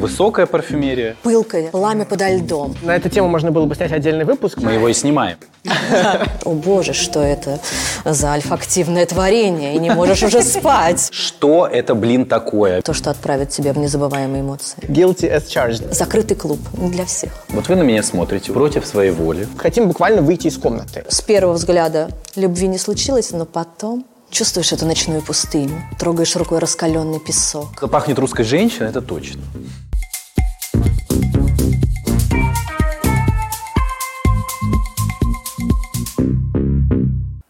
Высокая парфюмерия. Пылкая, пламя подо льдом. На эту тему можно было бы снять отдельный выпуск. Мы его и снимаем. О боже, что это за альфа-активное творение, и не можешь уже спать. Что это, блин, такое? То, что отправит тебя в незабываемые эмоции. Guilty as charged. Закрытый клуб, не для всех. Вот вы на меня смотрите против своей воли. Хотим буквально выйти из комнаты. С первого взгляда любви не случилось, но потом... Чувствуешь эту ночную пустыню, трогаешь рукой раскаленный песок. Пахнет русской женщиной, это точно.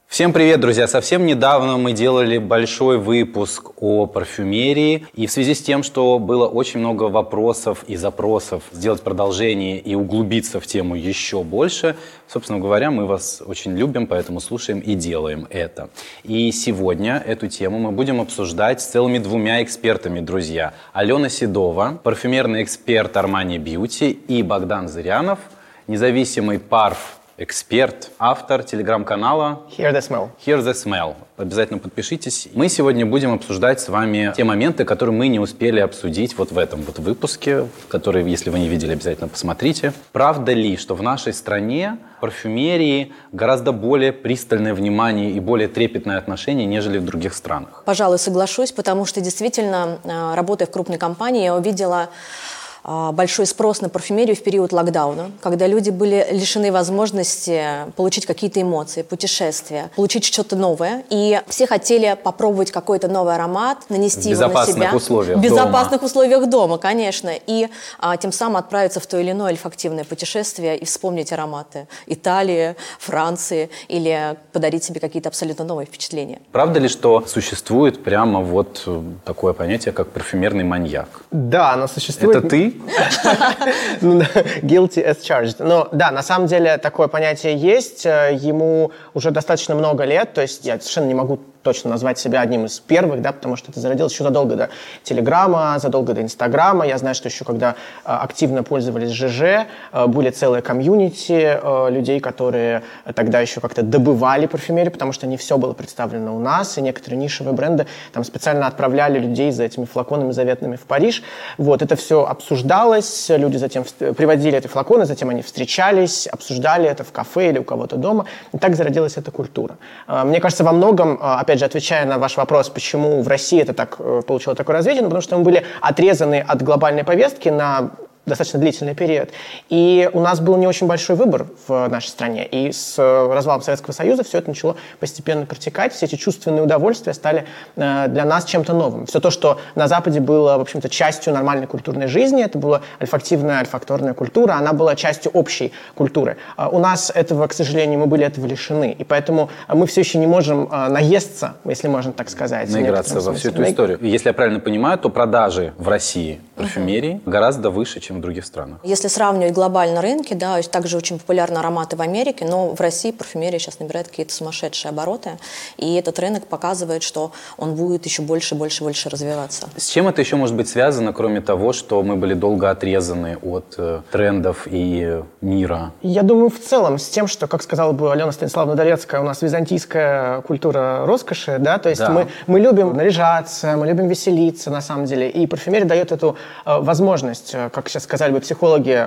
Всем привет, друзья! Совсем недавно мы делали большой выпуск о парфюмерии. И в связи с тем, что было очень много вопросов и запросов сделать продолжение и углубиться в тему еще больше, собственно говоря, мы вас очень любим, поэтому слушаем и делаем это. И сегодня эту тему мы будем обсуждать с целыми двумя экспертами, друзья. Алена Седова, парфюмерный эксперт Armani Beauty, и Богдан Зырянов, независимый парф. Эксперт, автор телеграм-канала Hear the smell. Hear the smell. Обязательно подпишитесь. Мы сегодня будем обсуждать с вами те моменты, которые мы не успели обсудить вот в этом вот выпуске, который, если вы не видели, обязательно посмотрите. Правда ли, что в нашей стране парфюмерии гораздо более пристальное внимание и более трепетное отношение, нежели в других странах? Пожалуй, соглашусь, потому что действительно, работая в крупной компании, я увидела... большой спрос на парфюмерию в период локдауна, когда люди были лишены возможности получить какие-то эмоции, путешествия, получить что-то новое. И все хотели попробовать какой-то новый аромат, нанести его на себя. В безопасных условиях дома. В безопасных условиях дома, конечно. И тем самым отправиться в то или иное альфактивное путешествие и вспомнить ароматы Италии, Франции или подарить себе какие-то абсолютно новые впечатления. Правда ли, что существует прямо вот такое понятие, как парфюмерный маньяк? Да, оно существует. Это ты? Guilty as charged. Но да, на самом деле такое понятие есть. Ему уже достаточно много лет. То есть я совершенно не могу точно назвать себя одним из первых, да, потому что это зародилось еще задолго до Телеграма, задолго до Инстаграма. Я знаю, что еще когда активно пользовались ЖЖ, были целые комьюнити людей, которые тогда еще как-то добывали парфюмерию, потому что не все было представлено у нас, и некоторые нишевые бренды там специально отправляли людей за этими флаконами заветными в Париж. Вот, это все обсуждалось, люди затем приводили эти флаконы, затем они встречались, обсуждали это в кафе или у кого-то дома, и так зародилась эта культура. Мне кажется, во многом, опять же, отвечая на ваш вопрос, почему в России это так получило такое развитие, потому что мы были отрезаны от глобальной повестки на достаточно длительный период. И у нас был не очень большой выбор в нашей стране. И с развалом Советского Союза все это начало постепенно протекать. Все эти чувственные удовольствия стали для нас чем-то новым. Все то, что на Западе было, в общем-то, частью нормальной культурной жизни, это была альфактивная, альфакторная культура, она была частью общей культуры. У нас этого, к сожалению, мы были этого лишены. И поэтому мы все еще не можем наесться, если можно так сказать. Наиграться во всю эту историю. Если я правильно понимаю, то продажи в России парфюмерии гораздо выше, чем в других странах. Если сравнивать глобально рынки, да, также очень популярны ароматы в Америке, но в России парфюмерия сейчас набирает какие-то сумасшедшие обороты, и этот рынок показывает, что он будет еще больше развиваться. С чем это еще может быть связано, кроме того, что мы были долго отрезаны от трендов и мира? Я думаю, в целом с тем, что, как сказала бы Алена Станиславовна Долецкая, у нас византийская культура роскоши, да, то есть да. Мы любим наряжаться, мы любим веселиться, на самом деле, и парфюмерия дает эту возможность, как сейчас сказали бы психологи,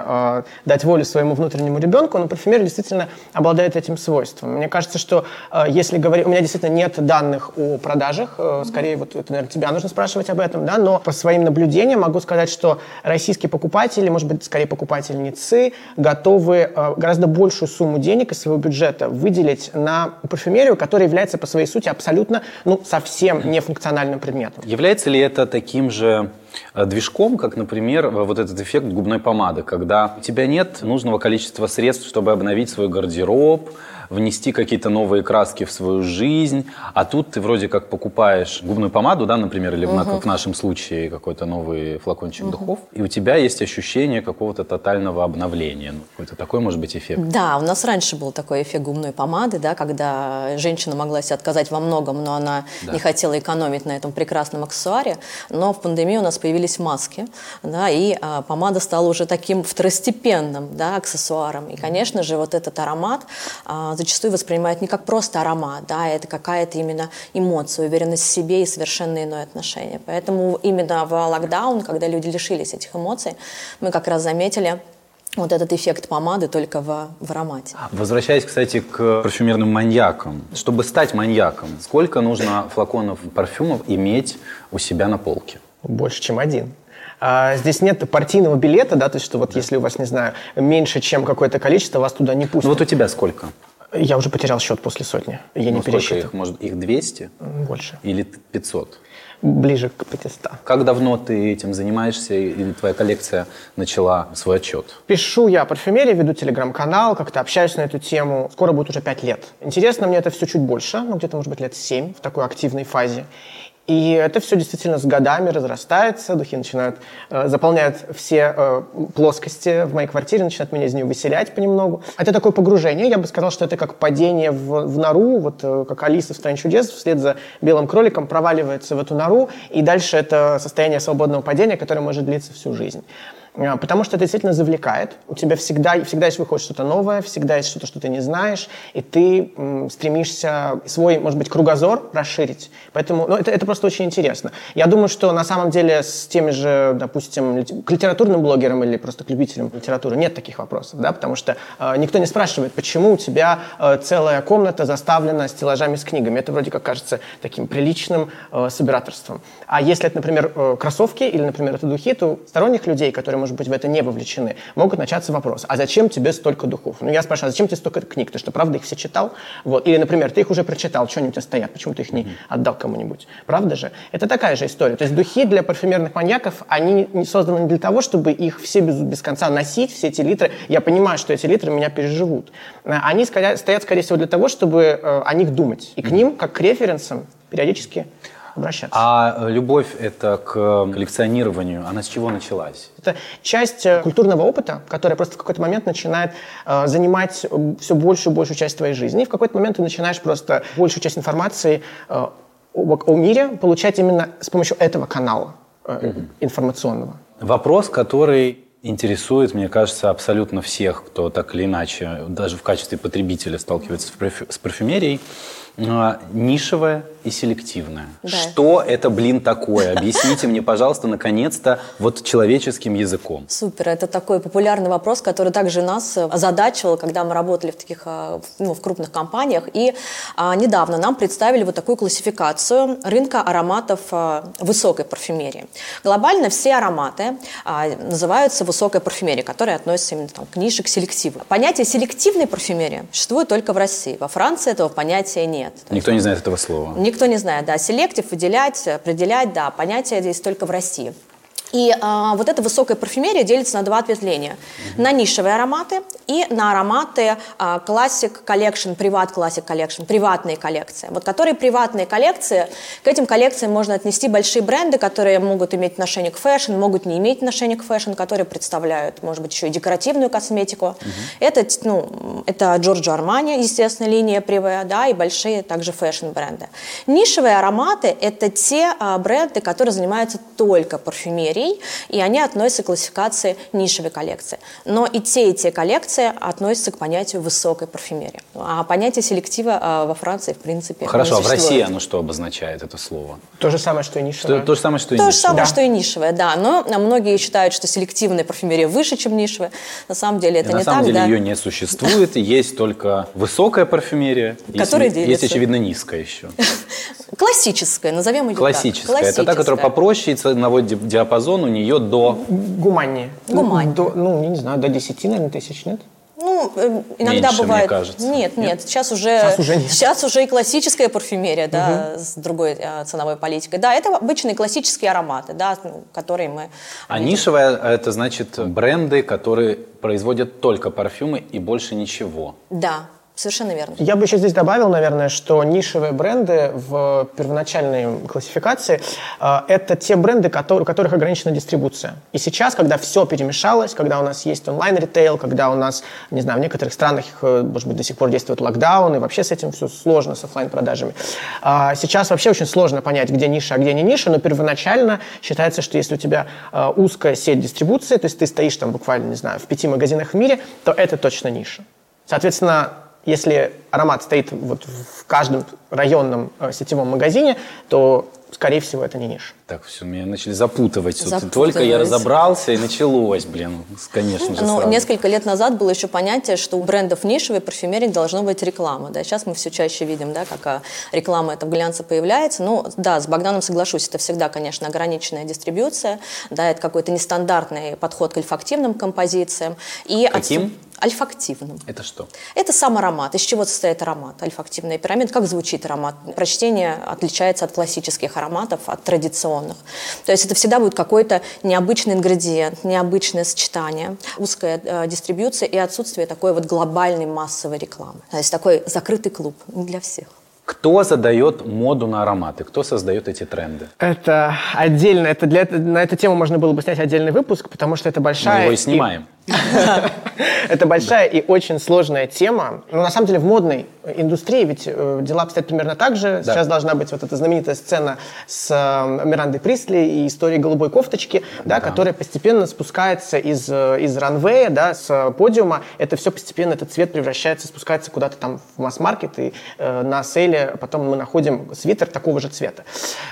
дать волю своему внутреннему ребенку, но парфюмерия действительно обладает этим свойством. Мне кажется, что если говорить... У меня действительно нет данных о продажах, скорее, вот это, наверное, тебя нужно спрашивать об этом, да, но по своим наблюдениям могу сказать, что российские покупатели, может быть, скорее покупательницы, готовы гораздо большую сумму денег из своего бюджета выделить на парфюмерию, которая является по своей сути абсолютно, совсем нефункциональным предметом. Является ли это таким же движком, как, например, вот этот эффект губной помады, когда у тебя нет нужного количества средств, чтобы обновить свой гардероб, внести какие-то новые краски в свою жизнь, а тут ты вроде как покупаешь губную помаду, да, например, или в нашем случае какой-то новый флакончик духов, и у тебя есть ощущение какого-то тотального обновления. Какой-то такой, может быть, эффект. Да, у нас раньше был такой эффект губной помады, да, когда женщина могла себе отказать во многом, но она не хотела экономить на этом прекрасном аксессуаре, но в пандемии у нас появились маски, да, и помада стала уже таким второстепенным, да, аксессуаром. И, конечно же, вот этот аромат зачастую воспринимают не как просто аромат, да, это какая-то именно эмоция, уверенность в себе и совершенно иное отношение. Поэтому именно в локдаун, когда люди лишились этих эмоций, мы как раз заметили вот этот эффект помады только в аромате. Возвращаясь, кстати, к парфюмерным маньякам. Чтобы стать маньяком, сколько нужно флаконов парфюмов иметь у себя на полке? Больше, чем один. Здесь нет партийного билета, да, то есть, что вот если у вас, не знаю, меньше, чем какое-то количество, вас туда не пустят. Ну вот у тебя сколько? Я уже потерял счет после сотни. Я не пересчитываю. Сколько их? Может, их 200? Больше. Или 500? Ближе к 500. Как давно ты этим занимаешься, или твоя коллекция начала свой отчет? Пишу я о парфюмерии, веду телеграм-канал, как-то общаюсь на эту тему. Скоро будет уже 5 лет. Интересно мне это все чуть больше, ну где-то, может быть, лет 7 в такой активной фазе. И это все действительно с годами разрастается, духи начинают, заполняют все плоскости в моей квартире, начинают меня из нее выселять понемногу. Это такое погружение, я бы сказал, что это как падение в нору, вот как Алиса в «Стране чудес» вслед за белым кроликом проваливается в эту нору, и дальше это состояние свободного падения, которое может длиться всю жизнь. Потому что это действительно завлекает. У тебя всегда есть выходит что-то новое, всегда есть что-то, что ты не знаешь, и ты стремишься свой, может быть, кругозор расширить. Поэтому это просто очень интересно. Я думаю, что на самом деле с теми же, допустим, к литературным блогерам или просто к любителям литературы нет таких вопросов, да, потому что никто не спрашивает, почему у тебя целая комната заставлена стеллажами с книгами. Это вроде как кажется таким приличным собираторством. А если это, например, кроссовки или, например, это духи, то сторонних людей, которые, может быть, в это не вовлечены, могут начаться вопросы. А зачем тебе столько духов? Ну, я спрашиваю, а зачем тебе столько книг? Ты что, правда их все читал? Вот. Или, например, ты их уже прочитал, что они у тебя стоят, почему ты их не отдал кому-нибудь? Правда же? Это такая же история. То есть духи для парфюмерных маньяков, они не созданы не для того, чтобы их все без конца носить, все эти литры. Я понимаю, что эти литры меня переживут. Они стоят, скорее всего, для того, чтобы о них думать. И к ним, как к референсам, периодически обращаться. А любовь это к коллекционированию, она с чего началась? Это часть культурного опыта, которая просто в какой-то момент начинает занимать все большую и большую часть твоей жизни. И в какой-то момент ты начинаешь просто большую часть информации о мире получать именно с помощью этого канала информационного. Вопрос, который интересует, мне кажется, абсолютно всех, кто так или иначе, даже в качестве потребителя сталкивается с парфюмерией. Нишевая и селективная. Да. Что это, блин, такое? Объясните мне, пожалуйста, наконец-то вот человеческим языком. Супер. Это такой популярный вопрос, который также нас озадачивал, когда мы работали в таких, в крупных компаниях. И недавно нам представили вот такую классификацию рынка ароматов высокой парфюмерии. Глобально все ароматы называются высокой парфюмерией, которая относится именно к нише, к селективу. Понятие селективной парфюмерии существует только в России. Во Франции этого понятия нет. Никто не знает этого слова. Никто не знает, да. Селектив, выделять, определять, да. Понятие здесь только в России. И вот эта высокая парфюмерия делится на два ответвления. На нишевые ароматы и на ароматы Classic Collection, Privat Classic Collection, приватные коллекции. Вот которые приватные коллекции, к этим коллекциям можно отнести большие бренды, которые могут иметь отношение к фэшн, могут не иметь отношения к фэшн, которые представляют, может быть, еще и декоративную косметику. Это Giorgio Armani, естественно, линия Privé, да, и большие также фэшн-бренды. Нишевые ароматы – это те бренды, которые занимаются только парфюмерией, и они относятся к классификации нишевой коллекции. Но и те коллекции относятся к понятию высокой парфюмерии. А понятие селектива во Франции, в принципе, хорошо, не существует. А в России оно что обозначает, это слово? То же самое, что и нишевое. То же самое, что и нишевое. То же самое, что и нишевое, да. Но многие считают, что селективная парфюмерия выше, чем нишевая. На самом деле это не так, да. На самом деле ее не существует. Есть только высокая парфюмерия. Есть, очевидно, низкая еще. Классическая, назовем ее так. Классическая. Это та, которая попроще, ценовой диапазон у нее до... Гуманнее. Ну, не знаю, до 10, наверное, тысяч, нет? Ну, иногда меньше, бывает. Мне кажется. Нет. Сейчас уже и классическая парфюмерия, да, с другой ценовой политикой. Да, это обычные классические ароматы, да, которые мы... А нишевая, это значит бренды, которые производят только парфюмы и больше ничего. Да. Совершенно верно. Я бы еще здесь добавил, наверное, что нишевые бренды в первоначальной классификации это те бренды, у которых ограничена дистрибуция. И сейчас, когда все перемешалось, когда у нас есть онлайн-ритейл, когда у нас, не знаю, в некоторых странах, может быть, до сих пор действует локдаун, и вообще с этим все сложно, с офлайн-продажами. Сейчас вообще очень сложно понять, где ниша, а где не ниша, но первоначально считается, что если у тебя узкая сеть дистрибуции, то есть ты стоишь там буквально, не знаю, в 5 магазинах в мире, то это точно ниша. Соответственно, Если аромат стоит вот в каждом районном сетевом магазине, то, скорее всего, это не ниша. Так, все, меня начали запутывать. Только я разобрался, и началось, конечно же. Ну, несколько лет назад было еще понятие, что у брендов нишевой парфюмерии должна быть реклама. Да? Сейчас мы все чаще видим, да, как реклама эта в глянце появляется. Ну, да, с Богданом соглашусь, это всегда, конечно, ограниченная дистрибьюция. Да, это какой-то нестандартный подход к альфактивным композициям. И каким? Альфактивным. Это что? Это сам аромат. Из чего состоит аромат? Альфактивная пирамида. Как звучит аромат? Прочтение отличается от классических ароматов, от традиционных. То есть это всегда будет какой-то необычный ингредиент, необычное сочетание, узкая дистрибьюция и отсутствие такой вот глобальной массовой рекламы. То есть такой закрытый клуб не для всех. Кто задает моду на ароматы? Кто создает эти тренды? Это отдельно. На эту тему можно было бы снять отдельный выпуск, потому что это большая... Мы его и снимаем. Это большая и очень сложная тема. Но на самом деле в модной индустрии ведь дела обстоят примерно так же. Сейчас должна быть вот эта знаменитая сцена с Мирандой Присли и историей голубой кофточки, которая постепенно спускается из ранвея, с подиума. Это все постепенно, этот цвет превращается, спускается куда-то там в масс-маркет, и на сейле потом мы находим свитер такого же цвета.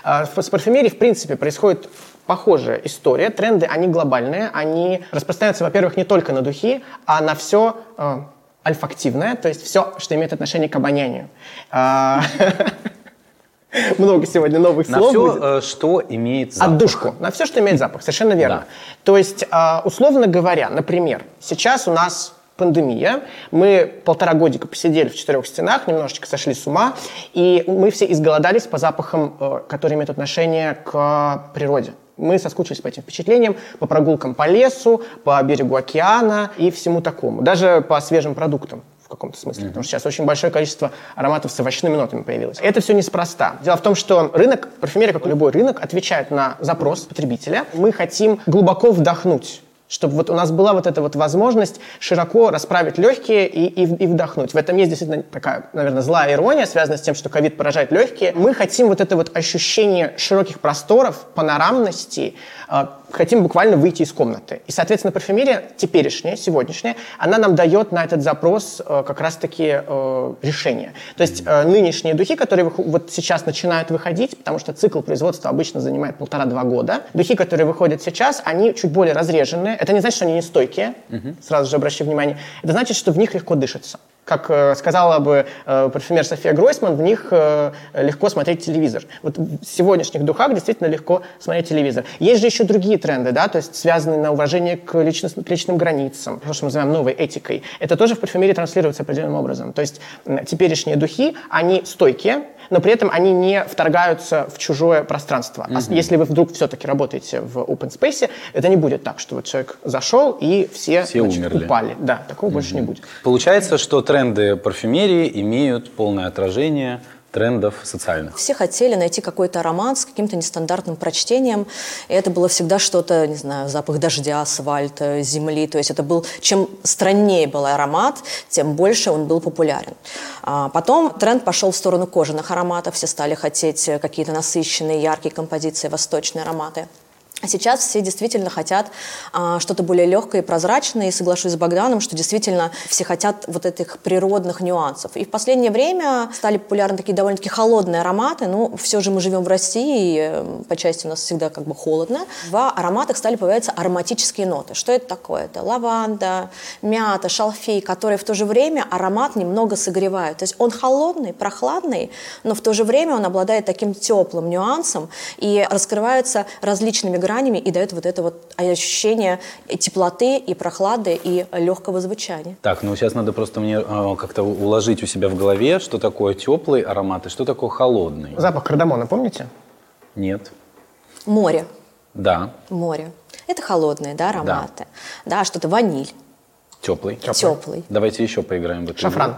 С парфюмерией, в принципе, происходит похожая история. Тренды, они глобальные, они распространяются, во-первых, не только на духи, а на все альфактивное, то есть все, что имеет отношение к обонянию. Много сегодня новых слов будет. На все, что имеет запах. Отдушку. На все, что имеет запах, совершенно верно. То есть, условно говоря, например, сейчас у нас пандемия, мы полтора годика посидели в четырех стенах, немножечко сошли с ума, и мы все изголодались по запахам, которые имеют отношение к природе. Мы соскучились по этим впечатлениям, по прогулкам по лесу, по берегу океана и всему такому. Даже по свежим продуктам в каком-то смысле. Потому что сейчас очень большое количество ароматов с овощными нотами появилось. Это все неспроста. Дело в том, что рынок, парфюмерия, как и любой рынок, отвечает на запрос потребителя. Мы хотим глубоко вдохнуть, чтобы вот у нас была вот эта вот возможность широко расправить легкие и вдохнуть. В этом есть действительно такая, наверное, злая ирония, связанная с тем, что ковид поражает легкие. Мы хотим вот это вот ощущение широких просторов, панорамности, хотим буквально выйти из комнаты. И, соответственно, парфюмерия теперешняя, сегодняшняя, она нам дает на этот запрос как раз-таки решение. То есть нынешние духи, которые вот сейчас начинают выходить, потому что цикл производства обычно занимает 1,5-2 года, духи, которые выходят сейчас, они чуть более разреженные. Это не значит, что они не стойкие, сразу же обращу внимание. Это значит, что в них легко дышится. Как сказала бы парфюмер София Гройсман, в них легко смотреть телевизор. Вот в сегодняшних духах действительно легко смотреть телевизор. Есть же еще другие тренды, да, то есть связанные на уважение к личным границам, то, что мы называем новой этикой. Это тоже в парфюмерии транслируется определенным образом. То есть теперешние духи, они стойкие, но при этом они не вторгаются в чужое пространство. А если вы вдруг все-таки работаете в open space, это не будет так, что вот человек зашел и все значит, упали. Да, такого больше не будет. Получается, что тренды парфюмерии имеют полное отражение трендов социальных. Все хотели найти какой-то аромат с каким-то нестандартным прочтением. И это было всегда что-то, не знаю, запах дождя, асфальта, земли. То есть это был... Чем страннее был аромат, тем больше он был популярен. А потом тренд пошел в сторону кожаных ароматов. Все стали хотеть какие-то насыщенные, яркие композиции, восточные ароматы. А сейчас все действительно хотят что-то более легкое и прозрачное. И соглашусь с Богданом, что действительно все хотят вот этих природных нюансов. И в последнее время стали популярны такие довольно-таки холодные ароматы. Но все же мы живем в России, и по части у нас всегда как бы холодно. В ароматах стали появляться ароматические ноты. Что это такое? Это лаванда, мята, шалфей, которые в то же время аромат немного согревают. То есть он холодный, прохладный, но в то же время он обладает таким теплым нюансом и раскрывается различными градусами и дает вот это вот ощущение теплоты и прохлады и легкого звучания. Так, ну сейчас надо просто мне как-то уложить у себя в голове, что такое теплый аромат и что такое холодный. Запах кардамона, помните? Нет. Море. Да. Море. Это холодные, да, ароматы. Да, что-то ваниль. Теплый. Давайте еще поиграем в это. Шафран.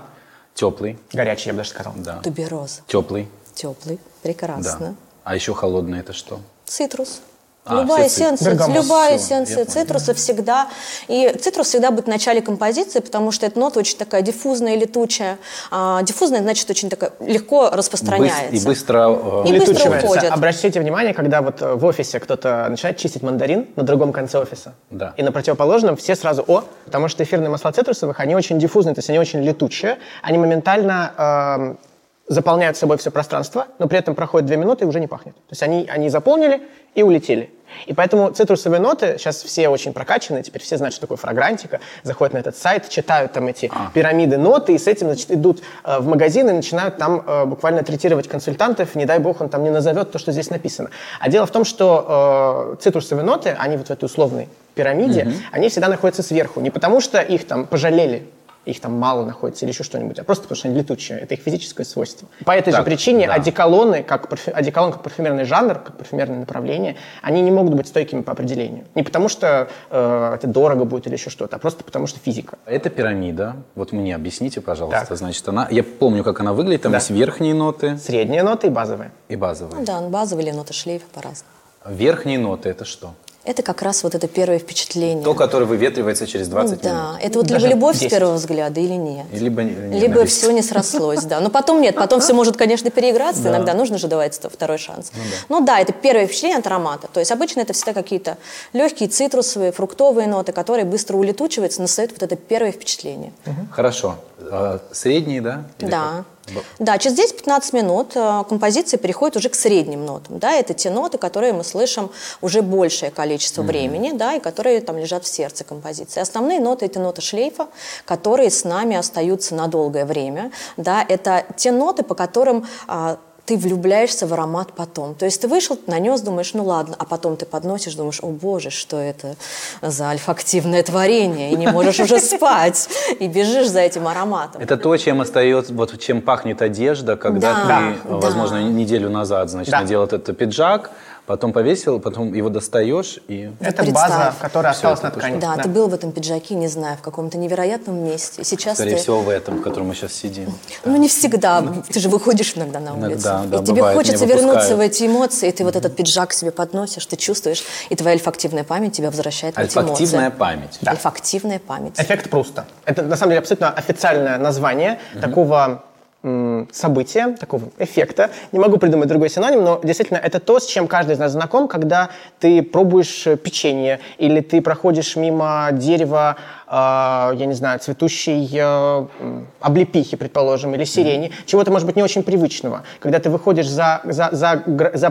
Теплый. Горячий, я бы даже сказал. Да. Тубероз. Теплый. Прекрасно. Да. А еще холодный это что? Цитрус. Любая эссенция цитруса всегда. И цитрус всегда будет в начале композиции, потому что эта нота очень такая диффузная, летучая. Диффузная, значит, очень такая легко распространяется. И быстро уходит. Обращайте внимание, когда вот в офисе кто-то начинает чистить мандарин на другом конце офиса. Да. И на противоположном все сразу «о», потому что эфирные масла цитрусовых, они очень диффузные, то есть они очень летучие. Они моментально... заполняют собой все пространство, но при этом проходит 2 минуты и уже не пахнет. То есть они заполнили и улетели. И поэтому цитрусовые ноты, сейчас все очень прокачаны, теперь все знают, что такое фрагрантика, заходят на этот сайт, читают там эти пирамиды ноты, и с этим, значит, идут в магазин и начинают там буквально третировать консультантов, не дай бог, он там не назовет то, что здесь написано. А дело в том, что цитрусовые ноты, они вот в этой условной пирамиде, они всегда находятся сверху, не потому что их там пожалели, их там мало находится или еще что-нибудь, а просто потому что они летучие. Это их физическое свойство. По этой же причине одеколоны, как парфюмерный жанр, как парфюмерное направление, они не могут быть стойкими по определению. Не потому что это дорого будет или еще что-то, а просто потому что физика. Это пирамида. Вот мне объясните, пожалуйста. Так. Значит, она... Я помню, как она выглядит. Там есть верхние ноты. Средние ноты и базовые. Да, базовые или ноты шлейфа по-разному. Верхние ноты — это что? Это как раз вот это первое впечатление. То, которое выветривается через 20 минут. Да, это вот даже либо любовь 10. С первого взгляда или нет. Либо все не срослось, да. Но потом нет, потом все может, конечно, переиграться, иногда нужно же давать второй шанс. Ну да, это первое впечатление от аромата. То есть обычно это всегда какие-то легкие цитрусовые, фруктовые ноты, которые быстро улетучиваются, но создают вот это первое впечатление. Хорошо. Средние, да? Да, через 10-15 минут композиция переходит уже к средним нотам. Да, это те ноты, которые мы слышим уже большее количество времени, да, и которые там лежат в сердце композиции. Основные ноты — это ноты шлейфа, которые с нами остаются на долгое время. Да, это те ноты, по которым... ты влюбляешься в аромат потом. То есть ты вышел, нанес, думаешь, ну ладно, а потом ты подносишь, думаешь, о боже, что это за альфа-активное творение, и не можешь уже спать, и бежишь за этим ароматом. Это то, чем остается, вот чем пахнет одежда, когда ты, возможно, неделю назад, значит, надел этот пиджак, потом повесил, потом его достаешь и... Это база, которая осталась на ткани. Да, ты был в этом пиджаке, не знаю, в каком-то невероятном месте. Сейчас скорее всего, в этом, в котором мы сейчас сидим. Ну, не всегда. Ты же выходишь иногда на улицу. И тебе хочется вернуться в эти эмоции, и ты вот этот пиджак себе подносишь, ты чувствуешь, и твоя альфактивная память тебя возвращает в эти эмоции. Альфактивная память. Альфактивная память. Эффект Пруста. Это, на самом деле, абсолютно официальное название такого... события, такого эффекта. Не могу придумать другой синоним, но действительно это то, с чем каждый из нас знаком, когда ты пробуешь печенье, или ты проходишь мимо дерева, я не знаю, цветущей облепихи, предположим, или сирени, чего-то, может быть, не очень привычного. Когда ты выходишь за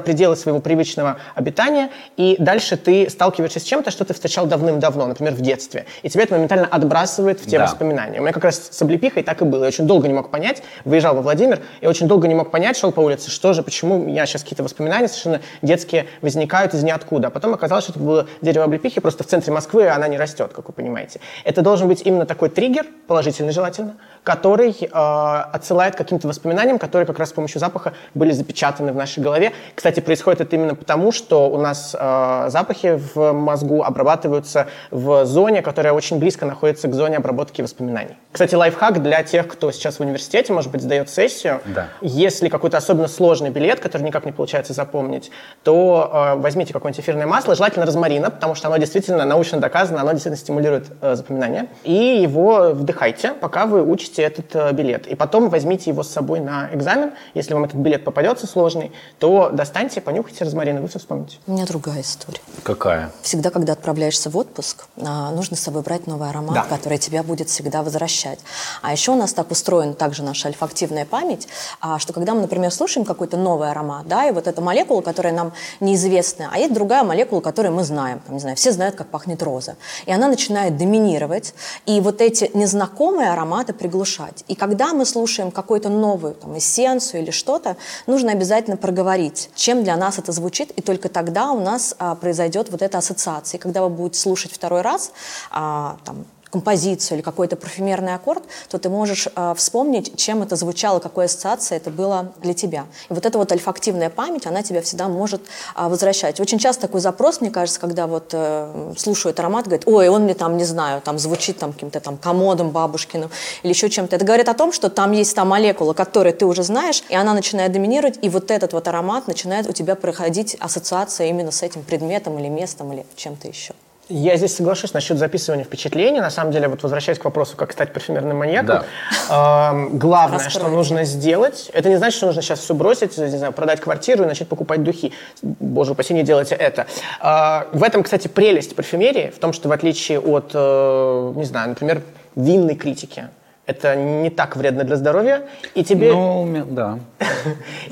пределы своего привычного обитания, и дальше ты сталкиваешься с чем-то, что ты встречал давным-давно, например, в детстве. И тебя это моментально отбрасывает в те воспоминания. У меня как раз с облепихой так и было. Я очень долго не мог понять, выезжал во Владимир, и очень долго не мог понять, шел по улице, что же, почему у меня сейчас какие-то воспоминания совершенно детские возникают из ниоткуда. А потом оказалось, что это было дерево облепихи, просто в центре Москвы она не растет, как вы понимаете. Это должен быть именно такой триггер, положительный желательно, который отсылает к каким-то воспоминаниям, которые как раз с помощью запаха были запечатаны в нашей голове. Кстати, происходит это именно потому, что у нас запахи в мозгу обрабатываются в зоне, которая очень близко находится к зоне обработки воспоминаний. Кстати, лайфхак для тех, кто сейчас в университете, может быть, сдает сессию. Да. Если какой-то особенно сложный билет, который никак не получается запомнить, то возьмите какое-нибудь эфирное масло, желательно розмарина, потому что оно действительно научно доказано, оно действительно стимулирует запоминание. И его вдыхайте, пока вы учите этот билет. И потом возьмите его с собой на экзамен. Если вам этот билет попадется сложный, то достаньте, понюхайте розмарин, и вы все вспомните. У меня другая история. Какая? Всегда, когда отправляешься в отпуск, нужно с собой брать новый аромат, который тебя будет всегда возвращать. А еще у нас так устроена также наша альфактивная память, что когда мы, например, слушаем какой-то новый аромат, да, и вот эта молекула, которая нам неизвестна, а есть другая молекула, которую мы знаем. Там, не знаю, все знают, как пахнет роза. И она начинает доминировать. И вот эти незнакомые ароматы приглушать. И когда мы слушаем какую-то новую там, эссенцию или что-то, нужно обязательно проговорить, чем для нас это звучит, и только тогда у нас произойдет вот эта ассоциация. И когда вы будете слушать второй раз, там, композицию или какой-то парфюмерный аккорд, то ты можешь вспомнить, чем это звучало, какой ассоциацией это было для тебя. И вот эта вот альфактивная память, она тебя всегда может возвращать. Очень часто такой запрос, мне кажется, когда вот слушают аромат, говорят, ой, он мне там, не знаю, там звучит там каким-то там комодом бабушкиным или еще чем-то. Это говорит о том, что там есть та молекула, которую ты уже знаешь, и она начинает доминировать, и вот этот вот аромат начинает у тебя проходить ассоциация именно с этим предметом или местом или чем-то еще. Я здесь соглашусь насчет записывания впечатлений. На самом деле, вот возвращаясь к вопросу, как стать парфюмерным маньяком, да. Главное, что нужно сделать, это не значит, что нужно сейчас все бросить, не знаю, продать квартиру и начать покупать духи. Боже упаси, не делайте это. В этом, кстати, прелесть парфюмерии, в том, что в отличие от, не знаю, например, винной критики, это не так вредно для здоровья, и тебе, ну, да.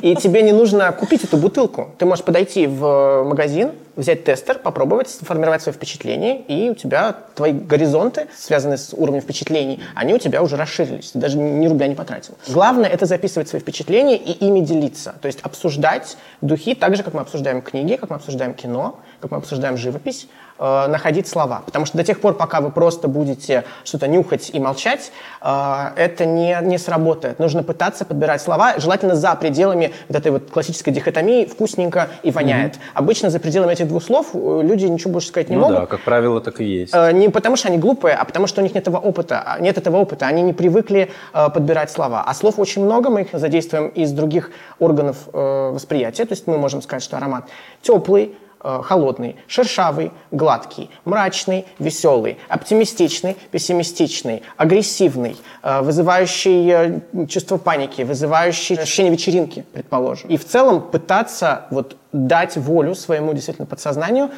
И тебе не нужно купить эту бутылку. Ты можешь подойти в магазин, взять тестер, попробовать, сформировать свои впечатления, и у тебя твои горизонты, связанные с уровнем впечатлений, они у тебя уже расширились, ты даже ни рубля не потратил. Главное – это записывать свои впечатления и ими делиться, то есть обсуждать духи так же, как мы обсуждаем книги, как мы обсуждаем кино, как мы обсуждаем живопись, находить слова. Потому что до тех пор, пока вы просто будете что-то нюхать и молчать, это не сработает. Нужно пытаться подбирать слова, желательно за пределами вот этой вот классической дихотомии «вкусненько» и «воняет». Mm-hmm. Обычно за пределами этих двух слов люди ничего больше сказать не могут. Да, как правило, так и есть. Не потому что они глупые, а потому что у них нет этого опыта, они не привыкли подбирать слова. А слов очень много, мы их задействуем из других органов восприятия, то есть мы можем сказать, что аромат теплый, холодный, шершавый, гладкий, мрачный, веселый, оптимистичный, пессимистичный, агрессивный, вызывающий чувство паники, вызывающий ощущение вечеринки, предположим. И в целом пытаться вот дать волю своему действительно подсознанию,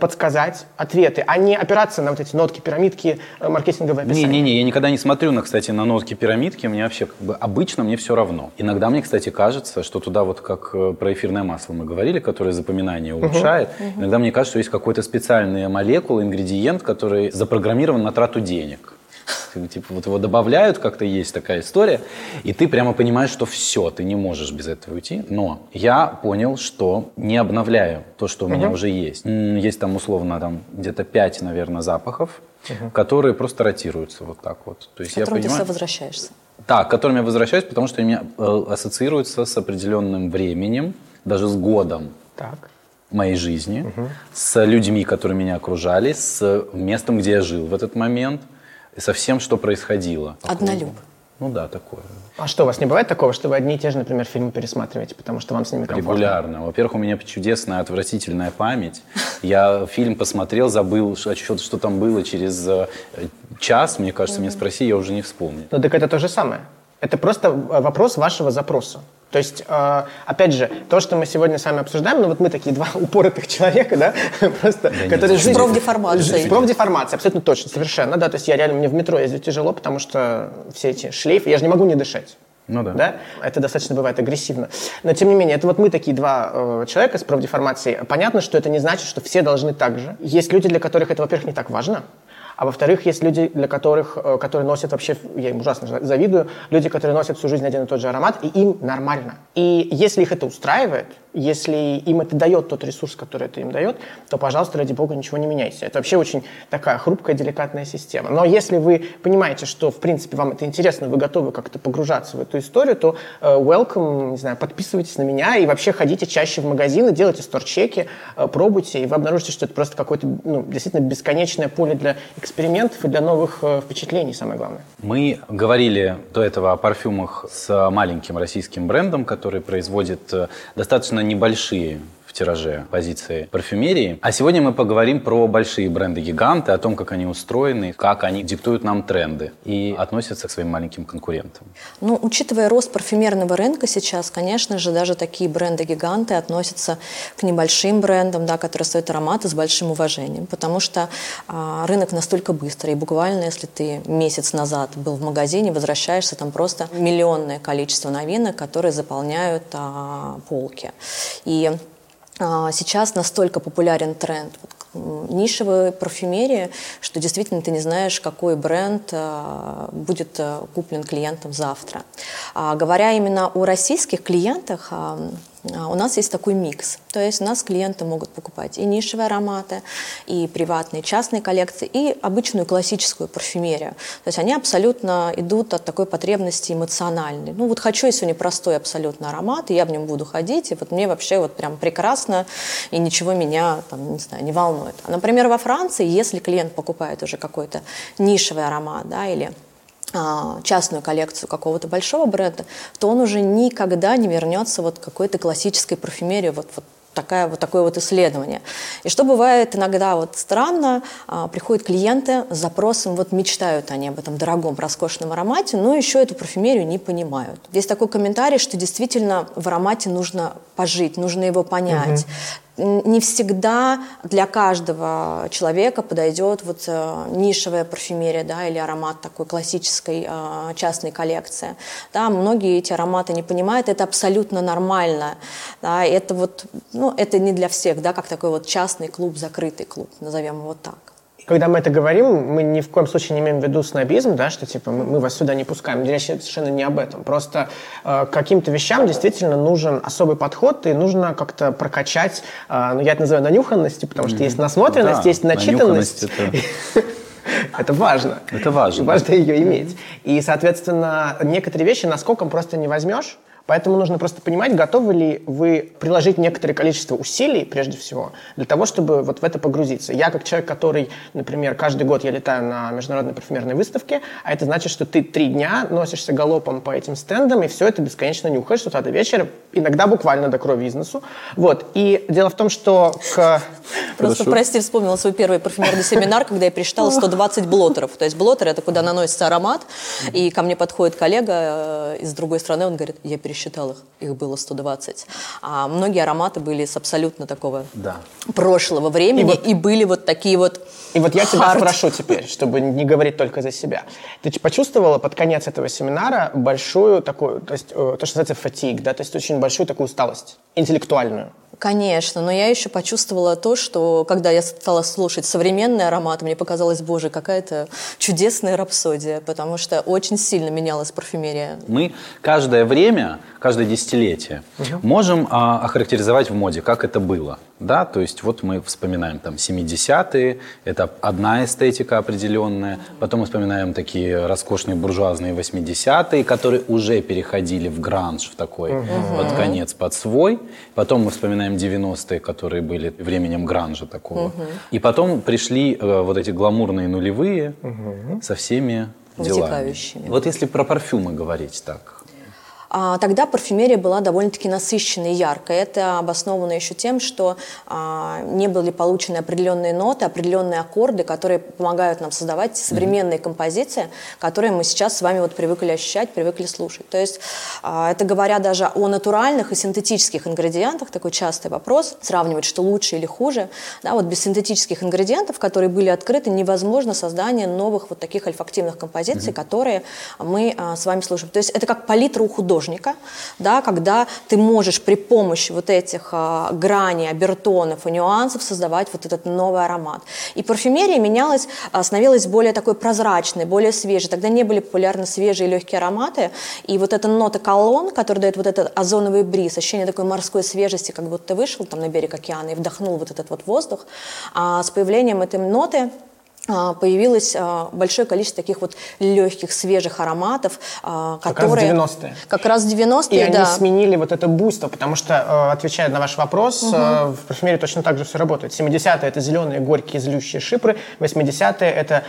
подсказать ответы, а не опираться на вот эти нотки, пирамидки, маркетинговые описания. Не-не-не, я никогда не смотрю, на нотки, пирамидки, мне вообще как бы обычно мне все равно. Иногда мне, кстати, кажется, что туда вот как про эфирное масло мы говорили, которое запоминание улучшает, иногда мне кажется, что есть какой-то специальная молекула, ингредиент, который запрограммирован на трату денег. Типа вот его добавляют, как-то есть такая история, и ты прямо понимаешь, что все, ты не можешь без этого уйти. Но я понял, что не обновляю то, что у меня уже есть. Есть там условно где-то 5, наверное, запахов, которые просто ротируются вот так вот. То есть я понимаю, ты возвращаешься. Да, к которым я возвращаюсь, потому что они ассоциируются с определенным временем, даже с годом. Так. Моей жизни, с людьми, которые меня окружали, с местом, где я жил в этот момент. Со всем, что происходило. Однолюб. Ну да, такое. А что, у вас не бывает такого, что вы одни и те же, например, фильмы пересматриваете, потому что вам с ними комфортно? Регулярно. Во-первых, у меня чудесная, отвратительная память. Я фильм посмотрел, забыл, что там было через час, мне кажется, меня спроси, я уже не вспомню. Ну так это то же самое. Это просто вопрос вашего запроса. То есть, опять же, то, что мы сегодня с вами обсуждаем, ну вот мы такие два упоротых человека, да, просто, которые жизнь... Профдеформация, абсолютно точно, совершенно, да, то есть я реально, мне в метро ездить тяжело, потому что все эти шлейфы, я же не могу не дышать. Ну да. Да. Это достаточно бывает агрессивно. Но тем не менее, это вот мы такие два человека с профдеформацией. Понятно, что это не значит, что все должны так же. Есть люди, для которых это, во-первых, не так важно. А во-вторых, есть люди, для которых, которые носят вообще, я им ужасно завидую, люди, которые носят всю жизнь один и тот же аромат, и им нормально. И если их это устраивает, если им это дает тот ресурс, который это им дает, то, пожалуйста, ради бога, ничего не меняйте. Это вообще очень такая хрупкая, деликатная система. Но если вы понимаете, что, в принципе, вам это интересно, вы готовы как-то погружаться в эту историю, то welcome, не знаю, подписывайтесь на меня и вообще ходите чаще в магазины, делайте сторчеки, пробуйте, и вы обнаружите, что это просто какое-то, ну, действительно бесконечное поле для экспериментов и для новых впечатлений, самое главное. Мы говорили до этого о парфюмах с маленьким российским брендом, который производит достаточно небольшие в тираже позиции парфюмерии. А сегодня мы поговорим про большие бренды-гиганты, о том, как они устроены, как они диктуют нам тренды и относятся к своим маленьким конкурентам. Ну, учитывая рост парфюмерного рынка сейчас, конечно же, даже такие бренды-гиганты относятся к небольшим брендам, да, которые стоят ароматы с большим уважением, потому что рынок настолько быстрый, и буквально, если ты месяц назад был в магазине, возвращаешься, там просто миллионное количество новинок, которые заполняют полки. И сейчас настолько популярен тренд нишевой парфюмерии, что действительно ты не знаешь, какой бренд будет куплен клиентом завтра. Говоря именно о российских клиентах, у нас есть такой микс. То есть у нас клиенты могут покупать и нишевые ароматы, и приватные, частные коллекции, и обычную классическую парфюмерию. То есть они абсолютно идут от такой потребности эмоциональной. Ну вот хочу я сегодня простой абсолютно аромат, и я в нем буду ходить, и вот мне вообще вот прям прекрасно, и ничего меня там, не знаю, не волнует. А, например, во Франции, если клиент покупает уже какой-то нишевый аромат, да, или частную коллекцию какого-то большого бренда, то он уже никогда не вернется вот к какой-то классической парфюмерии, вот такое исследование. И что бывает иногда вот странно, приходят клиенты с запросом, вот мечтают они об этом дорогом, роскошном аромате, но еще эту парфюмерию не понимают. Есть такой комментарий, что действительно в аромате нужно пожить, нужно его понять. Не всегда для каждого человека подойдет вот нишевая парфюмерия, да, или аромат такой классической частной коллекции. Да, многие эти ароматы не понимают, это абсолютно нормально. Да, это вот, ну, это не для всех, да, как такой вот частный клуб, закрытый клуб, назовем его так. Когда мы это говорим, мы ни в коем случае не имеем в виду снобизм, да, что типа мы вас сюда не пускаем. Речь совершенно не об этом. Просто к каким-то вещам действительно нужен особый подход, и нужно как-то прокачать, ну, я это называю нанюханностью, потому что есть насмотренность, да, есть начитанность. Это важно. Это важно. Важно ее иметь. И, соответственно, некоторые вещи наскоком просто не возьмешь. Поэтому нужно просто понимать, готовы ли вы приложить некоторое количество усилий, прежде всего, для того, чтобы вот в это погрузиться. Я как человек, который, например, каждый год я летаю на международной парфюмерной выставке, а это значит, что ты 3 дня носишься галопом по этим стендам, и все это бесконечно нюхаешь с утра до вечера, иногда буквально до крови из носу. Вот. И дело в том, что... Просто, прости, вспомнила свой первый парфюмерный семинар, когда я пересчитала 120 блоттеров. То есть блоттер — это куда наносится аромат, и ко мне подходит коллега из другой страны, он говорит, я пересчитал их, их было 120. А многие ароматы были с абсолютно такого прошлого времени, и были вот такие вот. И вот я тебя спрошу теперь, чтобы не говорить только за себя. Ты почувствовала под конец этого семинара большую такую, то есть то, что называется фатиг, да, то есть очень большую такую усталость интеллектуальную? Конечно, но я еще почувствовала то, что когда я стала слушать современный аромат, мне показалось, боже, какая-то чудесная рапсодия, потому что очень сильно менялась парфюмерия. Мы каждое время, каждое десятилетие можем охарактеризовать в моде, как это было. Да? То есть вот мы вспоминаем там 70-е, это одна эстетика определенная, потом мы вспоминаем такие роскошные буржуазные 80-е, которые уже переходили в гранж, в такой под конец, под свой, потом мы вспоминаем 90-е, которые были временем гранжа такого. И потом пришли вот эти гламурные нулевые со всеми делами. Вот если про парфюмы говорить так. Тогда парфюмерия была довольно-таки насыщенной и яркой. Это обосновано еще тем, что не были получены определенные ноты, определенные аккорды, которые помогают нам создавать современные композиции, которые мы сейчас с вами вот привыкли ощущать, привыкли слушать. То есть это говоря даже о натуральных и синтетических ингредиентах, такой частый вопрос, сравнивать, что лучше или хуже. Да, вот без синтетических ингредиентов, которые были открыты, невозможно создание новых вот таких ольфактивных композиций, которые мы с вами слушаем. То есть это как палитра у художника. Да, когда ты можешь при помощи вот этих граней, обертонов и нюансов создавать вот этот новый аромат. И парфюмерия менялась, становилась более такой прозрачной, более свежей. Тогда не были популярны свежие легкие ароматы. И вот эта нота колонн, которая дает вот этот озоновый бриз, ощущение такой морской свежести, как будто ты вышел там на берег океана и вдохнул вот этот вот воздух. А с появлением этой ноты появилось большое количество таких вот легких, свежих ароматов, которые... Как раз 90-е, и они сменили вот это буйство, потому что, отвечая на ваш вопрос, в парфюмерии точно так же все работает. 70-е — это зеленые, горькие, злющие шипры, 80-е — это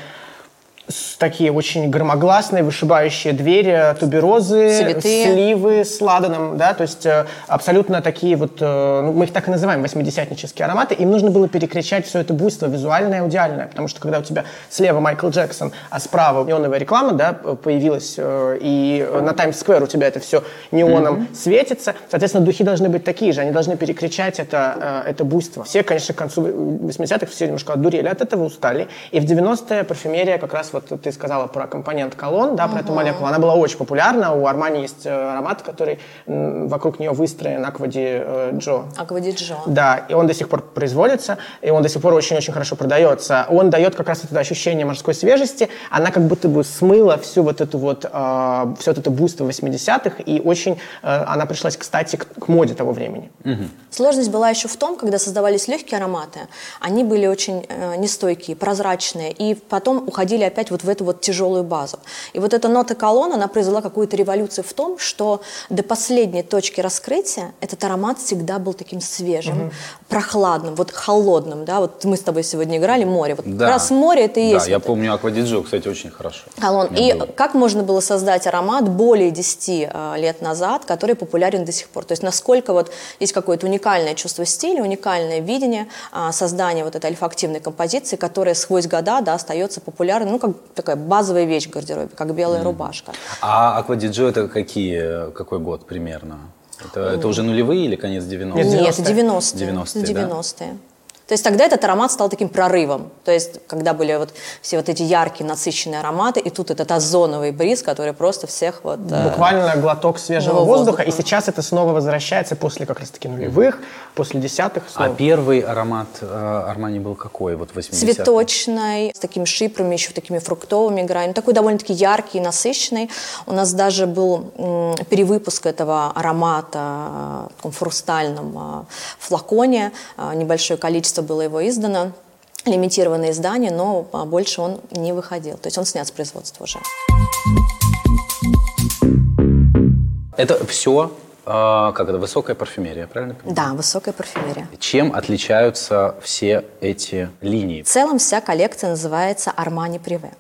такие очень громогласные, вышибающие двери, туберозы, сливы с ладаном, да, то есть абсолютно такие вот, мы их так и называем, 80-нические ароматы, им нужно было перекричать все это буйство визуальное и аудиальное, потому что когда у тебя слева Майкл Джексон, а справа неоновая реклама, да, появилась, и на Таймс-сквер у тебя это все неоном светится, соответственно, духи должны быть такие же, они должны перекричать это буйство. Все, конечно, к концу 80-х все немножко одурели от этого, устали, и в 90-е парфюмерия как раз вот ты сказала про компонент колонн, да, про эту молекулу, она была очень популярна. У Армани есть аромат, который вокруг нее выстроен Acqua di Giò. Acqua di Giò. Да, и он до сих пор производится, и он до сих пор очень-очень хорошо продается. Он дает как раз это ощущение морской свежести, она как будто бы смыла всю вот эту вот, все это буйство 80-х, и очень она пришлась, кстати, к моде того времени. Угу. Сложность была еще в том, когда создавались легкие ароматы, они были очень нестойкие, прозрачные, и потом уходили опять вот в эту вот тяжелую базу. И вот эта нота колонн, она произвела какую-то революцию в том, что до последней точки раскрытия этот аромат всегда был таким свежим, прохладным, вот холодным, да, вот мы с тобой сегодня играли море, вот да. Раз море это и есть. Да, я помню Acqua di Giò, кстати, очень хорошо. Колонн. И было. Как можно было создать аромат более 10 лет назад, который популярен до сих пор? То есть насколько вот есть какое-то уникальное чувство стиля, уникальное видение создания вот этой альфа-активной композиции, которая сквозь года, да, остается популярной, ну, как такая базовая вещь в гардеробе, как белая рубашка. А Acqua di Giò это какой год примерно? Это уже нулевые или конец 90-х? Нет, 90-е. 90-е, да? То есть тогда этот аромат стал таким прорывом. То есть когда были вот все вот эти яркие, насыщенные ароматы, и тут этот озоновый бриз, который просто всех вот... Буквально глоток свежего воздуха, и сейчас это снова возвращается после как раз-таки нулевых, после 10-х снова. А первый аромат Армани был какой? Вот 80-х? Цветочный, с такими шипрами, еще такими фруктовыми гранями. Такой довольно-таки яркий, насыщенный. У нас даже был перевыпуск этого аромата в таком фрустальном флаконе, небольшое количество было его издано, лимитированное издание, но больше он не выходил. То есть он снят с производства уже. Это все, высокая парфюмерия, правильно понимаю? Да, высокая парфюмерия. Чем отличаются все эти линии? В целом вся коллекция называется Armani Privé.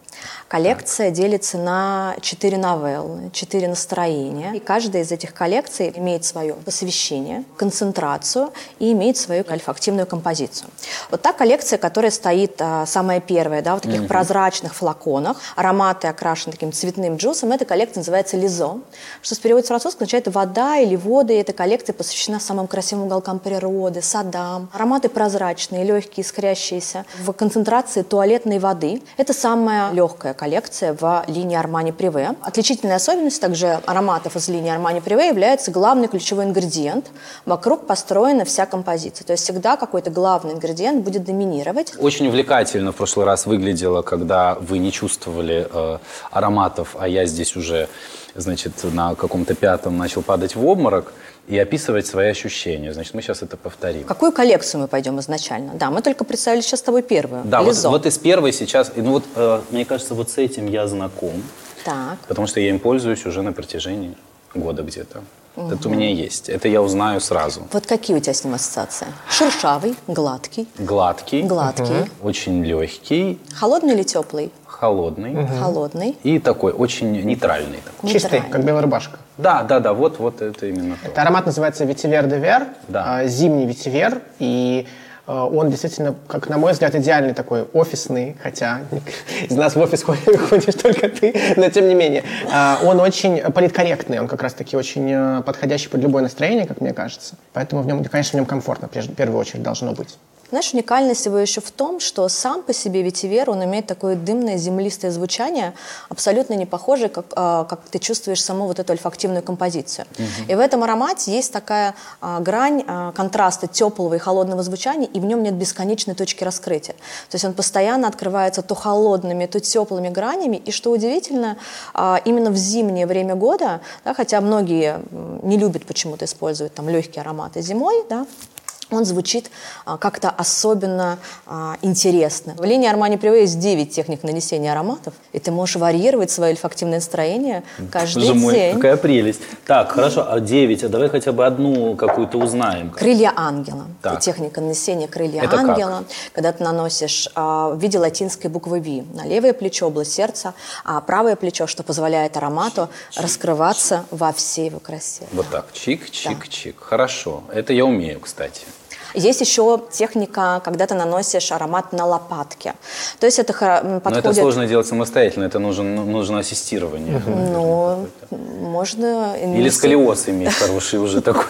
Коллекция делится на 4 новеллы, 4 настроения. И каждая из этих коллекций имеет свое посвящение, концентрацию и имеет свою альфа-активную композицию. Вот та коллекция, которая стоит самая первая, да, в таких прозрачных флаконах, ароматы окрашены таким цветным джусом, эта коллекция называется «Lézeau», что с перевода с французского означает «вода» или «воды». И эта коллекция посвящена самым красивым уголкам природы, садам. Ароматы прозрачные, легкие, искрящиеся. В концентрации туалетной воды. Это самая легкая коллекция в линии Armani Privé. Отличительная особенность также ароматов из линии Armani Privé является главный ключевой ингредиент. Вокруг построена вся композиция. То есть всегда какой-то главный ингредиент будет доминировать. Очень увлекательно в прошлый раз выглядело, когда вы не чувствовали ароматов, а я здесь уже, на каком-то 5-м начал падать в обморок и описывать свои ощущения. Мы сейчас это повторим. В какую коллекцию мы пойдем изначально? Да, мы только представили сейчас с тобой первую. Да, вот из первой сейчас... мне кажется, вот с этим я знаком. Так. Потому что я им пользуюсь уже на протяжении года где-то. Угу. Это у меня есть. Это я узнаю сразу. Вот какие у тебя с ним ассоциации? Шершавый, гладкий. Гладкий. Угу. Очень легкий. Холодный или теплый? Холодный. Угу. Холодный. И такой, очень нейтральный. Чистый, как белая рубашка. Да, вот это именно то. Это аромат называется Vétiver d'Hiver, зимний ветивер, и он действительно, как на мой взгляд, идеальный такой офисный, хотя из нас в офис ходишь только ты, но тем не менее. Он очень политкорректный, он как раз-таки очень подходящий под любое настроение, как мне кажется. Поэтому, в нем комфортно, в первую очередь, должно быть. Знаешь, уникальность его еще в том, что сам по себе ветивер, он имеет такое дымное, землистое звучание, абсолютно не похожее, как ты чувствуешь саму вот эту альфа-активную композицию. Угу. И в этом аромате есть такая грань контраста теплого и холодного звучания, и в нем нет бесконечной точки раскрытия. То есть он постоянно открывается то холодными, то теплыми гранями, и что удивительно, именно в зимнее время года, да, хотя многие не любят почему-то использовать легкие ароматы зимой, да, он звучит как-то особенно интересно. В линии Armani Privé есть 9 техник нанесения ароматов, и ты можешь варьировать свое альфа-активное настроение каждый день. Мой, какая прелесть. Так, хорошо, 9, а давай хотя бы одну какую-то узнаем. Крылья ангела. Это техника нанесения крылья ангела. Когда ты наносишь в виде латинской буквы V на левое плечо, область сердца, а правое плечо, что позволяет аромату раскрываться во всей его красе. Вот так, чик-чик-чик. Хорошо, это я умею, кстати. Есть еще техника, когда ты наносишь аромат на лопатке. То есть это подходит... Но это сложно делать самостоятельно, это нужно ассистирование. Ну, можно... Или сколиоз иметь хороший уже такой.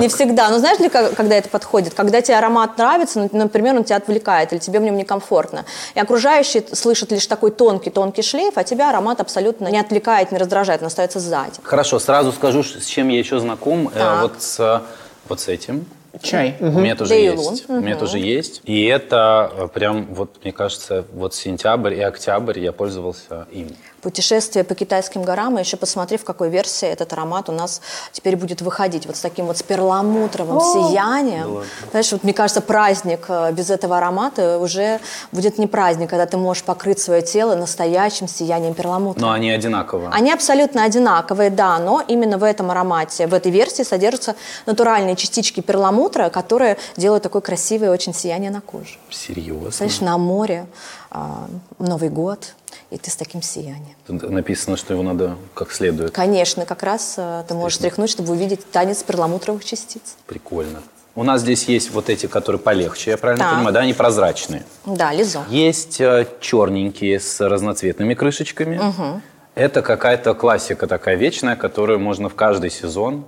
Не всегда. Но знаешь ли, когда это подходит? Когда тебе аромат нравится, например, он тебя отвлекает, или тебе в нем некомфортно. И окружающие слышат лишь такой тонкий шлейф, а тебя аромат абсолютно не отвлекает, не раздражает, он остается сзади. Хорошо, сразу скажу, с чем я еще знаком. Вот с этим. Чай. У меня тоже есть. У меня тоже есть. И это прям, вот мне кажется, вот сентябрь и октябрь я пользовался им. Путешествие по китайским горам, и еще посмотри, в какой версии этот аромат у нас теперь будет выходить. Вот с таким вот с перламутровым сиянием. Да. Знаешь, вот мне кажется, праздник без этого аромата уже будет не праздник, когда ты можешь покрыть свое тело настоящим сиянием перламутра. Но они одинаковые. Они абсолютно одинаковые, да, но именно в этом аромате, в этой версии содержатся натуральные частички перламутра, которые делают такое красивое очень сияние на коже. Серьезно? Знаешь, на море, Новый год. И ты с таким сиянием. Написано, что его надо как следует. Конечно, как раз ты можешь стряхнуть, чтобы увидеть танец перламутровых частиц. Прикольно. У нас здесь есть вот эти, которые полегче, я правильно понимаю, да? Они прозрачные. Да, Lézeau. Есть черненькие с разноцветными крышечками. Угу. Это какая-то классика такая вечная, которую можно в каждый сезон...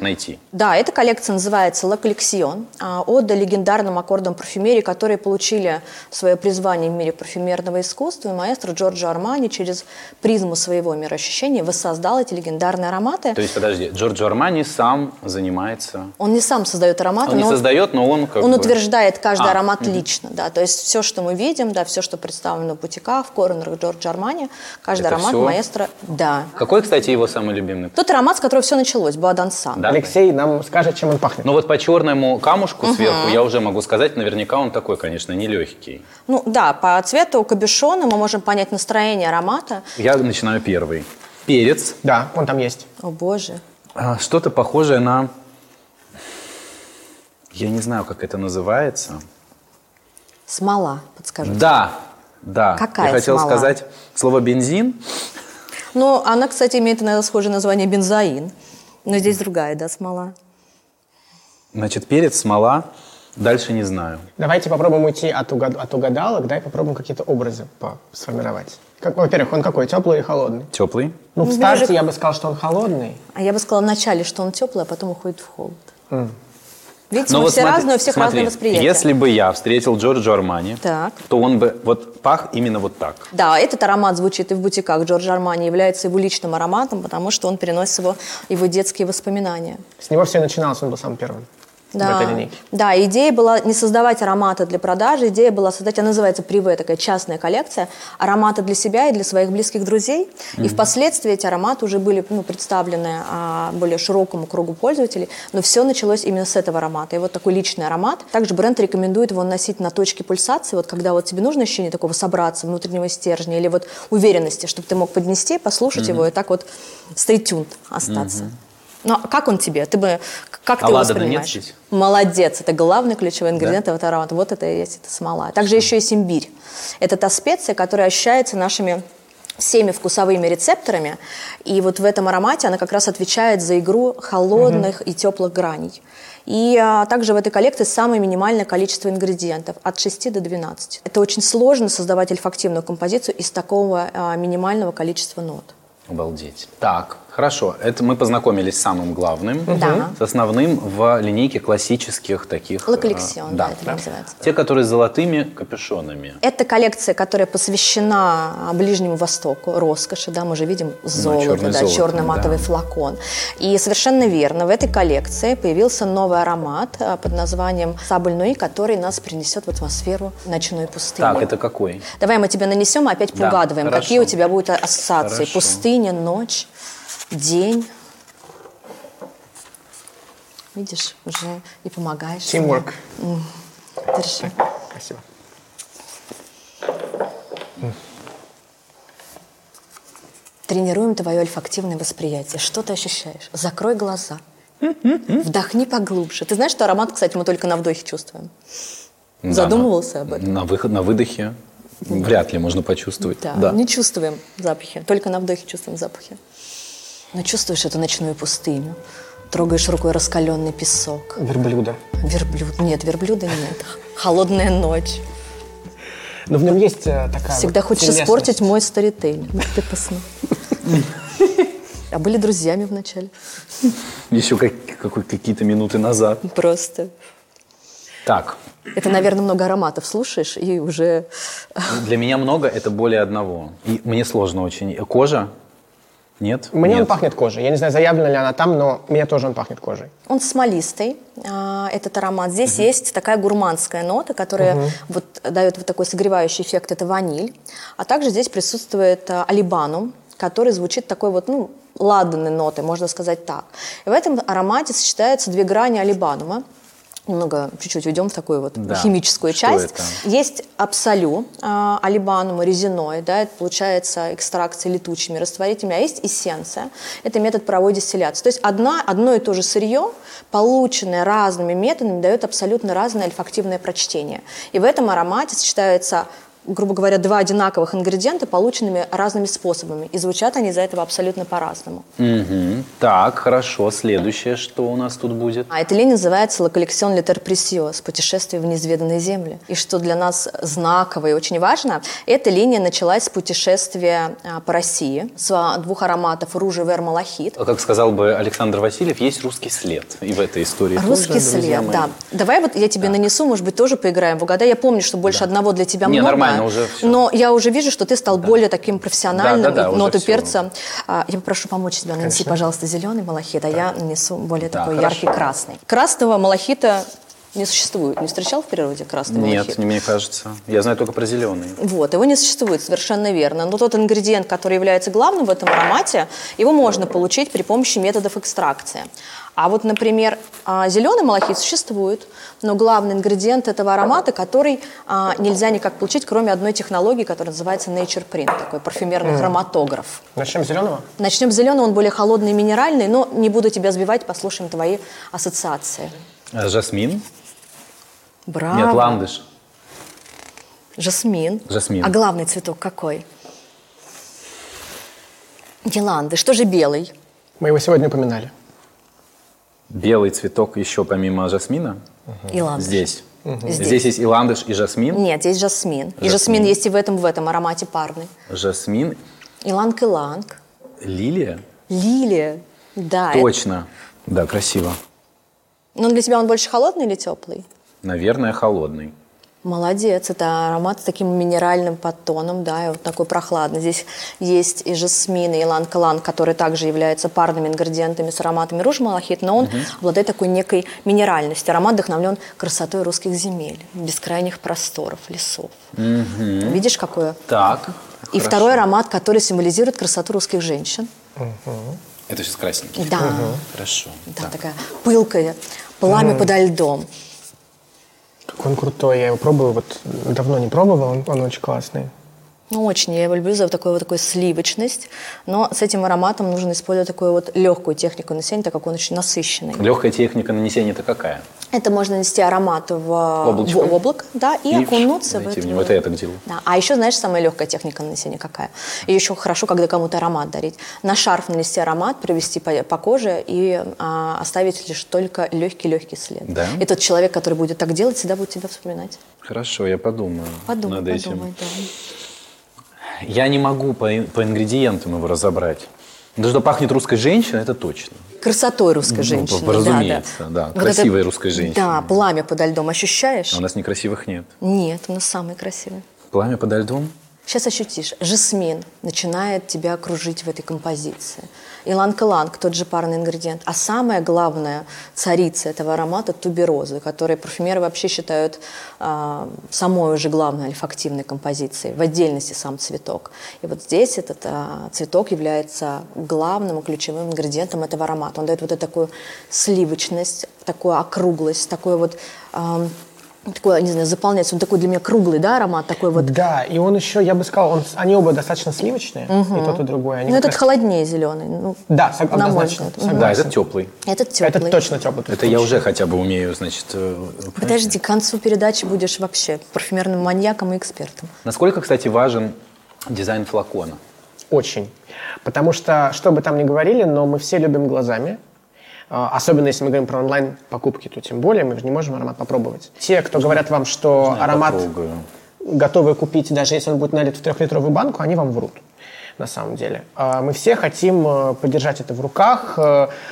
найти. Да, эта коллекция называется La Collection, ода легендарным аккордам парфюмерии, которые получили свое призвание в мире парфюмерного искусства, и маэстро Джорджо Армани через призму своего мироощущения воссоздал эти легендарные ароматы. То есть, подожди, Джорджо Армани сам занимается... Он не сам создает ароматы. Он не создает, но он... Как он бы... утверждает каждый аромат лично, да, то есть все, что мы видим, да, все, что представлено в бутиках, в корнерах Джорджо Армани, каждый это аромат все... маэстро... Да. Какой, кстати, его самый любимый? Тот аромат, с которого все началось, Bouadansang. Да? Алексей нам скажет, чем он пахнет. Ну вот по черному камушку сверху я уже могу сказать, наверняка он такой, конечно, нелегкий. Ну да, по цвету кабюшона мы можем понять настроение аромата. Я начинаю первый. Перец. Да, он там есть. О боже. Что-то похожее на... Я не знаю, как это называется. Смола, подскажите. Да, да. Какая смола? Я хотел сказать слово бензин. Ну, она, кстати, имеет, наверное, схожее название бензоин. Но здесь другая, да, смола? Значит, перец, смола. Дальше не знаю. Давайте попробуем уйти от угадалок, да, и попробуем какие-то образы сформировать. Во-первых, он какой, теплый или холодный? Теплый. Ну, в старте я бы сказал, что он холодный. А я бы сказала вначале, что он теплый, а потом уходит в холод. Видите, мы вот все разные, у всех разное восприятие. Если бы я встретил Джорджо Армани, то он бы вот пах именно вот так. Да, этот аромат звучит и в бутиках. Джорджо Армани является его личным ароматом, потому что он переносит его детские воспоминания. С него все начиналось, он был самым первым. Да. Да, идея была не создавать ароматы для продажи, идея была создать, она называется «Приве», такая частная коллекция, ароматы для себя и для своих близких друзей. И впоследствии эти ароматы уже были представлены более широкому кругу пользователей, но все началось именно с этого аромата. И вот такой личный аромат. Также бренд рекомендует его наносить на точке пульсации, вот когда вот тебе нужно ощущение такого собраться, внутреннего стержня или вот уверенности, чтобы ты мог поднести, послушать его и так вот stay tuned остаться. Ну, как он тебе? Как ты его воспринимаешь? Нет, молодец. Это главный ключевой ингредиент этого аромата. Вот это и есть, это смола. Также еще есть имбирь. Это та специя, которая ощущается нашими всеми вкусовыми рецепторами. И вот в этом аромате она как раз отвечает за игру холодных и теплых граней. И также в этой коллекции самое минимальное количество ингредиентов, от 6 до 12. Это очень сложно создавать ольфактивную композицию из такого минимального количества нот. Обалдеть. Так, хорошо. Это мы познакомились с самым главным, с основным в линейке классических таких... La Collection, это называется. Те, которые с золотыми капюшонами. Это коллекция, которая посвящена Ближнему Востоку, роскоши, да, мы же видим золото, да, черно-матовый флакон. И совершенно верно, в этой коллекции появился новый аромат под названием Sablé de Nuit, который нас принесет в атмосферу ночной пустыни. Так, это какой? Давай мы тебе нанесем, а опять угадываем, какие у тебя будут ассоциации. Хорошо. Пустыня, ночь... День. Видишь, уже и помогаешь. Teamwork. Держи. Спасибо. Тренируем твое ольфактивное восприятие. Что ты ощущаешь? Закрой глаза. Вдохни поглубже. Ты знаешь, что аромат, кстати, мы только на вдохе чувствуем? Да, задумывался об этом? На выдохе вряд ли можно почувствовать. Да, не чувствуем запахи. Только на вдохе чувствуем запахи. Но чувствуешь эту ночную пустыню, Трогаешь рукой раскаленный песок. Верблюда. Нет, верблюда нет. Холодная ночь. Но в нем есть такая... Всегда вот хочешь испортить мой сторитель. Ну ты посмотри. А были друзьями вначале. Еще какие-то минуты назад. Просто. Так. Это, наверное, много ароматов слушаешь и уже... Для меня много, это более одного. И мне сложно очень. Кожа? Нет? Мне он пахнет кожей. Я не знаю, заявлена ли она там, но мне тоже он пахнет кожей. Он смолистый, этот аромат. Здесь есть такая гурманская нота, которая вот дает вот такой согревающий эффект. Это ваниль. А также здесь присутствует алибанум, который звучит такой вот, ну, ладанной нотой, можно сказать так. И в этом аромате сочетаются две грани алибанума. Немного, чуть-чуть уйдем в такую вот химическую часть. Это? Есть абсолю, алибанум, резиной, да, это получается экстракция летучими растворителями, а есть эссенция, это метод паровой дистилляции. То есть одно и то же сырье, полученное разными методами, дает абсолютно разное альфактивное прочтение. И в этом аромате сочетаются, грубо говоря, два одинаковых ингредиента, полученными разными способами. И звучат они из-за этого абсолютно по-разному. Так, хорошо. Следующее, что у нас тут будет? А эта линия называется La Collection Letter Precious, путешествие в неизведанные земли. И что для нас знаково и очень важно, эта линия началась с путешествия по России, с двух ароматов Rouzhever, Malakite. Как сказал бы Александр Васильев, есть русский след и в этой истории. Русский тоже, след, да. Давай вот я тебе нанесу, может быть, тоже поиграем в угадай. Я помню, что больше одного для тебя много. Уже все. Но я уже вижу, что ты стал более таким профессиональным, ноту перца. Я попрошу помочь тебя, нанести, пожалуйста, зеленый малахит, а я нанесу более такой яркий красный. Красного малахита не существует. Не встречал в природе красный малахит? Нет, мне кажется. Я знаю только про зеленый. Вот, его не существует, совершенно верно. Но тот ингредиент, который является главным в этом аромате, его можно получить при помощи методов экстракции. А вот, например, зеленый малахит существует, но главный ингредиент этого аромата, который нельзя никак получить, кроме одной технологии, которая называется Nature Print, такой парфюмерный хроматограф. Начнем с зеленого? Начнем с зеленого, он более холодный и минеральный, но не буду тебя сбивать, послушаем твои ассоциации. Жасмин? Браво. Нет, ландыш. Жасмин. Жасмин. А главный цветок какой? Не ландыш, тоже белый. Мы его сегодня упоминали. Белый цветок еще помимо жасмина. И ландыш. Здесь. Здесь есть и ландыш, и жасмин. Нет, есть жасмин. И жасмин есть и в этом аромате парный. Жасмин. Иланг-иланг. Лилия? Лилия, да. Точно. Это... Да, красиво. Но для тебя он больше холодный или теплый? Наверное, холодный. Молодец, это аромат с таким минеральным подтоном, да, и вот такой прохладный. Здесь есть и жасмин, и иланг-иланг, которые также являются парными ингредиентами с ароматами Rouzhever, но он обладает такой некой минеральностью. Аромат вдохновлен красотой русских земель, бескрайних просторов, лесов. Видишь, какое? Так. И хорошо. Второй аромат, который символизирует красоту русских женщин. Это сейчас красненький? Да. Хорошо. Да, так. Такая пылкая, пламя подо льдом. Какой он крутой, я его пробовала, вот давно не пробовала, он очень классный. Ну, очень, я его люблю за такую сливочность, но с этим ароматом нужно использовать такую вот легкую технику нанесения, так как он очень насыщенный. Легкая техника нанесения – это какая? Это можно нанести аромат в облако, да, и окунуться в это. Это я так делаю. Да. А еще, знаешь, самая легкая техника нанесения какая? И еще хорошо, когда кому-то аромат дарить. На шарф нанести аромат, провести по коже и оставить лишь только легкий-легкий след. Да? И тот человек, который будет так делать, всегда будет тебя вспоминать. Хорошо, я подумаю над этим. Подумай, да. Я не могу по ингредиентам его разобрать. То, что пахнет русской женщиной, это точно. Красотой русской женщины. Разумеется, да. Красивой русской женщины. Да, пламя подо льдом ощущаешь? А у нас некрасивых нет. Нет, у нас самые красивые. Пламя подо льдом? Сейчас ощутишь. Жасмин начинает тебя окружить в этой композиции. Иланг-иланг, тот же парный ингредиент. А самая главная царица этого аромата – туберозы, которые парфюмеры вообще считают самой уже главной альфактивной композицией, в отдельности сам цветок. И вот здесь этот цветок является главным и ключевым ингредиентом этого аромата. Он дает вот эту такую сливочность, такую округлость, такой вот… такой, не знаю, заполняется. Он такой для меня круглый, да, аромат? Такой вот. Да, и он еще, я бы сказал, они оба достаточно сливочные, и тот, и другой. Ну, этот холоднее зеленый. Ну, да, однозначно. Да, этот теплый. Этот точно теплый. Это я уже хотя бы умею, значит... Подожди, к концу передачи будешь вообще парфюмерным маньяком и экспертом. Насколько, кстати, важен дизайн флакона? Очень. Потому что, что бы там ни говорили, но мы все любим глазами. Особенно если мы говорим про онлайн-покупки, то тем более мы же не можем аромат попробовать. Те, кто говорят вам, что аромат готовы купить, даже если он будет налит в 3-литровую банку, они вам врут. На самом деле. Мы все хотим подержать это в руках,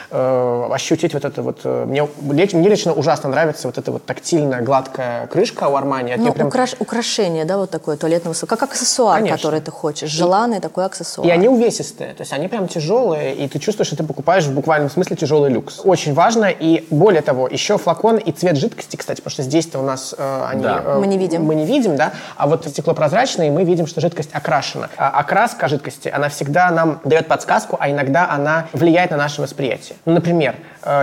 ощутить вот это вот... Мне лично ужасно нравится вот эта вот тактильная гладкая крышка у Армани. Ну, прям... украшение, да, вот такое туалетного... Как аксессуар, конечно, который ты хочешь. Желанный такой аксессуар. И они увесистые, то есть они прям тяжелые, и ты чувствуешь, что ты покупаешь в буквальном смысле тяжелый люкс. Очень важно, и более того, еще флакон и цвет жидкости, кстати, потому что здесь-то у нас они... Да. Мы не видим, да, а вот стеклопрозрачные мы видим, что жидкость окрашена. Окраска жидкости, она всегда нам дает подсказку, а иногда она влияет на наше восприятие. Ну, например,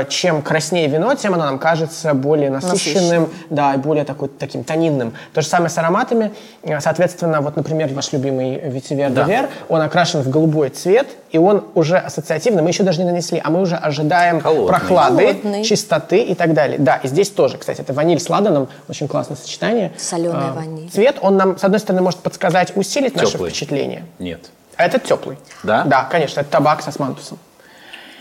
чем краснее вино, тем оно нам кажется более насыщенным, да, и более таким тонинным. То же самое с ароматами. Соответственно, вот, например, наш любимый Vétiver d'Hiver, он окрашен в голубой цвет, и он уже ассоциативно, мы еще даже не нанесли, а мы уже ожидаем прохлады, чистоты и так далее. Да, и здесь тоже, кстати, это ваниль с ладаном, очень классное сочетание. Соленая ваниль. Цвет, он нам, с одной стороны, может подсказать, усилить наше впечатление. Нет. А этот теплый. Да? Да, конечно. Это табак с османтусом.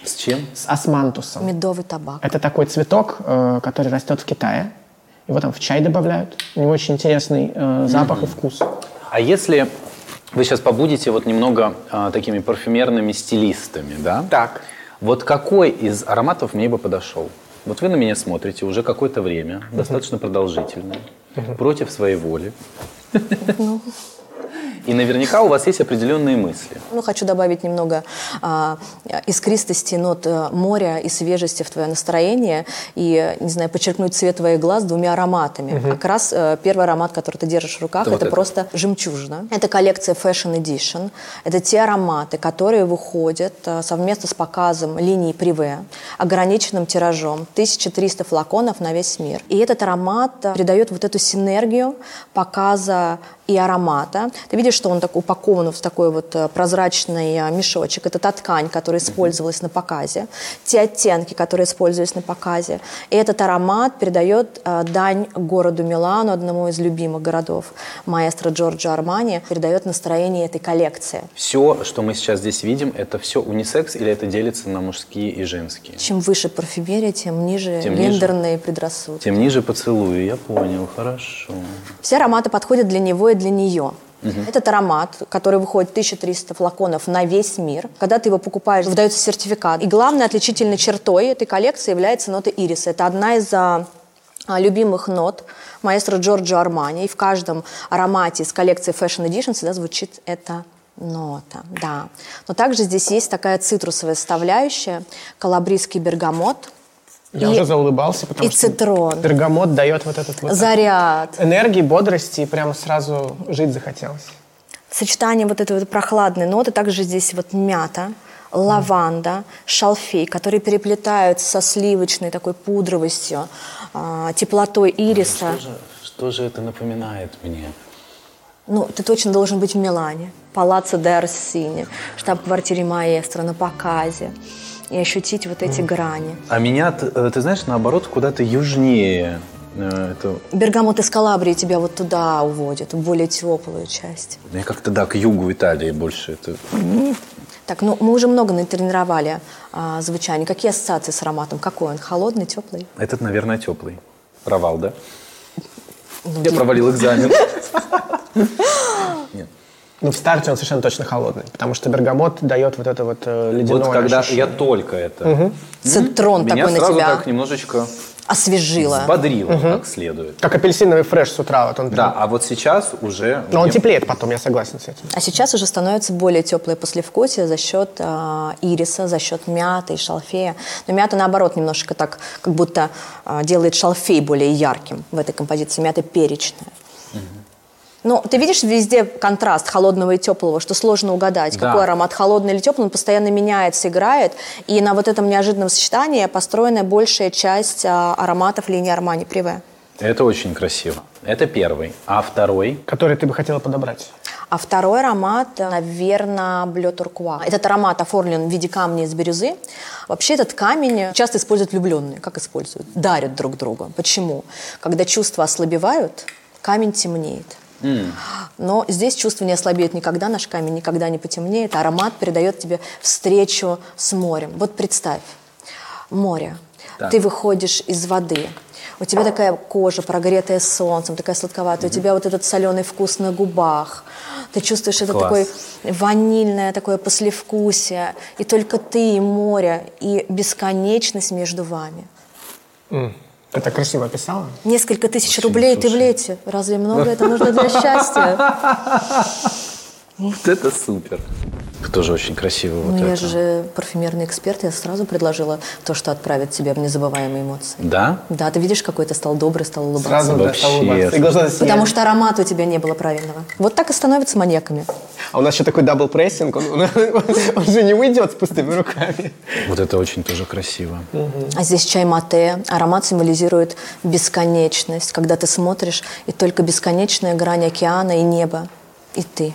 С чем? С османтусом. Медовый табак. Это такой цветок, который растет в Китае. Его там в чай добавляют. У него очень интересный запах и вкус. А если вы сейчас побудете вот немного такими парфюмерными стилистами, да? Так. Вот какой из ароматов мне бы подошел? Вот вы на меня смотрите уже какое-то время, достаточно продолжительное, против своей воли. И наверняка у вас есть определенные мысли. Ну, хочу добавить немного искристости, нот моря и свежести в твое настроение. И, не знаю, подчеркнуть цвет твоих глаз двумя ароматами. Угу. Как раз первый аромат, который ты держишь в руках, это просто жемчужина. Это коллекция Fashion Edition. Это те ароматы, которые выходят совместно с показом линии Privé, ограниченным тиражом, 1300 флаконов на весь мир. И этот аромат придает вот эту синергию показа и аромата. Ты видишь, что он так упакован в такой вот прозрачный мешочек. Это та ткань, которая использовалась на показе, те оттенки, которые использовались на показе. И этот аромат передает дань городу Милану, одному из любимых городов маэстро Джорджо Армани, передает настроение этой коллекции. Все, что мы сейчас здесь видим, это все унисекс или это делится на мужские и женские? Чем выше парфюмерия, тем ниже гендерные предрассудки. Тем ниже поцелуи, я понял, хорошо. Все ароматы подходят для него и для нее. Этот аромат, который выходит 1300 флаконов на весь мир, когда ты его покупаешь, выдается сертификат. И главной отличительной чертой этой коллекции является нота ириса. Это одна из любимых нот маэстро Джорджо Армани. И в каждом аромате из коллекции Fashion Edition всегда звучит эта нота. Да. Но также здесь есть такая цитрусовая составляющая, калабрийский бергамот. Я уже заулыбался, потому что цитрон. Бергамот дает вот этот вот заряд энергии, бодрости, и прямо сразу жить захотелось. Сочетание вот этой вот прохладной ноты, также здесь вот мята, лаванда, шалфей, которые переплетаются со сливочной такой пудровостью, теплотой ириса. Ну, что же это напоминает мне? Ну, ты точно должен быть в Милане, Палаццо де Орсини, штаб-квартире маэстро, на показе. И ощутить вот эти грани. А меня, ты знаешь, наоборот, куда-то южнее. Бергамот из Калабрии тебя вот туда уводит, в более теплую часть. Я как-то, да, к югу Италии больше. Так, ну мы уже много натренировали звучание. Какие ассоциации с ароматом? Какой он? Холодный, теплый? Этот, наверное, теплый. Провал, да? Я провалил экзамен. Нет. Ну, в старте он совершенно точно холодный, потому что бергамот дает вот это вот ледяное вот когда ощущение. Я только это... Цитрон такой на тебя. Меня сразу так немножечко... Освежило. Взбодрило как следует. Как апельсиновый фреш с утра. Вот он прям... Да, а вот сейчас уже... Но он теплеет потом, я согласен с этим. А сейчас уже становится более теплое послевкусие за счет ириса, за счет мяты и шалфея. Но мята, наоборот, немножко так, как будто делает шалфей более ярким в этой композиции. Мята перечная. Ну, ты видишь везде контраст холодного и теплого, что сложно угадать, да, какой аромат, холодный или теплый, он постоянно меняется, играет. И на вот этом неожиданном сочетании построена большая часть ароматов линии Armani Privé. Это очень красиво. Это первый. А второй? Который ты бы хотела подобрать. А второй аромат, наверное, Bleu Turquois. Этот аромат оформлен в виде камня из бирюзы. Вообще этот камень часто используют влюбленные. Как используют? Дарят друг другу. Почему? Когда чувства ослабевают, камень темнеет. Но здесь чувство не ослабеет никогда, наш камень никогда не потемнеет. Аромат передает тебе встречу с морем. Вот представь, море. Так. Ты выходишь из воды, у тебя такая кожа, прогретая солнцем, такая сладковатая, у тебя вот этот соленый вкус на губах, ты чувствуешь это такое ванильное такое послевкусие, и только ты и море, и бесконечность между вами. Это красиво описала? Несколько тысяч рублей, ты в лете. Разве много это нужно для счастья? Вот это супер. Тоже очень красиво. Ну, вот я это. Же парфюмерный эксперт, я сразу предложила то, что отправит тебе в незабываемые эмоции. Да? Да, ты видишь, какой ты стал добрый, стал улыбаться. Сразу стал улыбаться. Потому что аромата у тебя не было правильного. Вот так и становятся маньяками. А у нас еще такой дабл-прессинг, он же не уйдет с пустыми руками. Вот это очень тоже красиво. А здесь чай мате. Аромат символизирует бесконечность, когда ты смотришь, и только бесконечная грань океана и неба, и ты.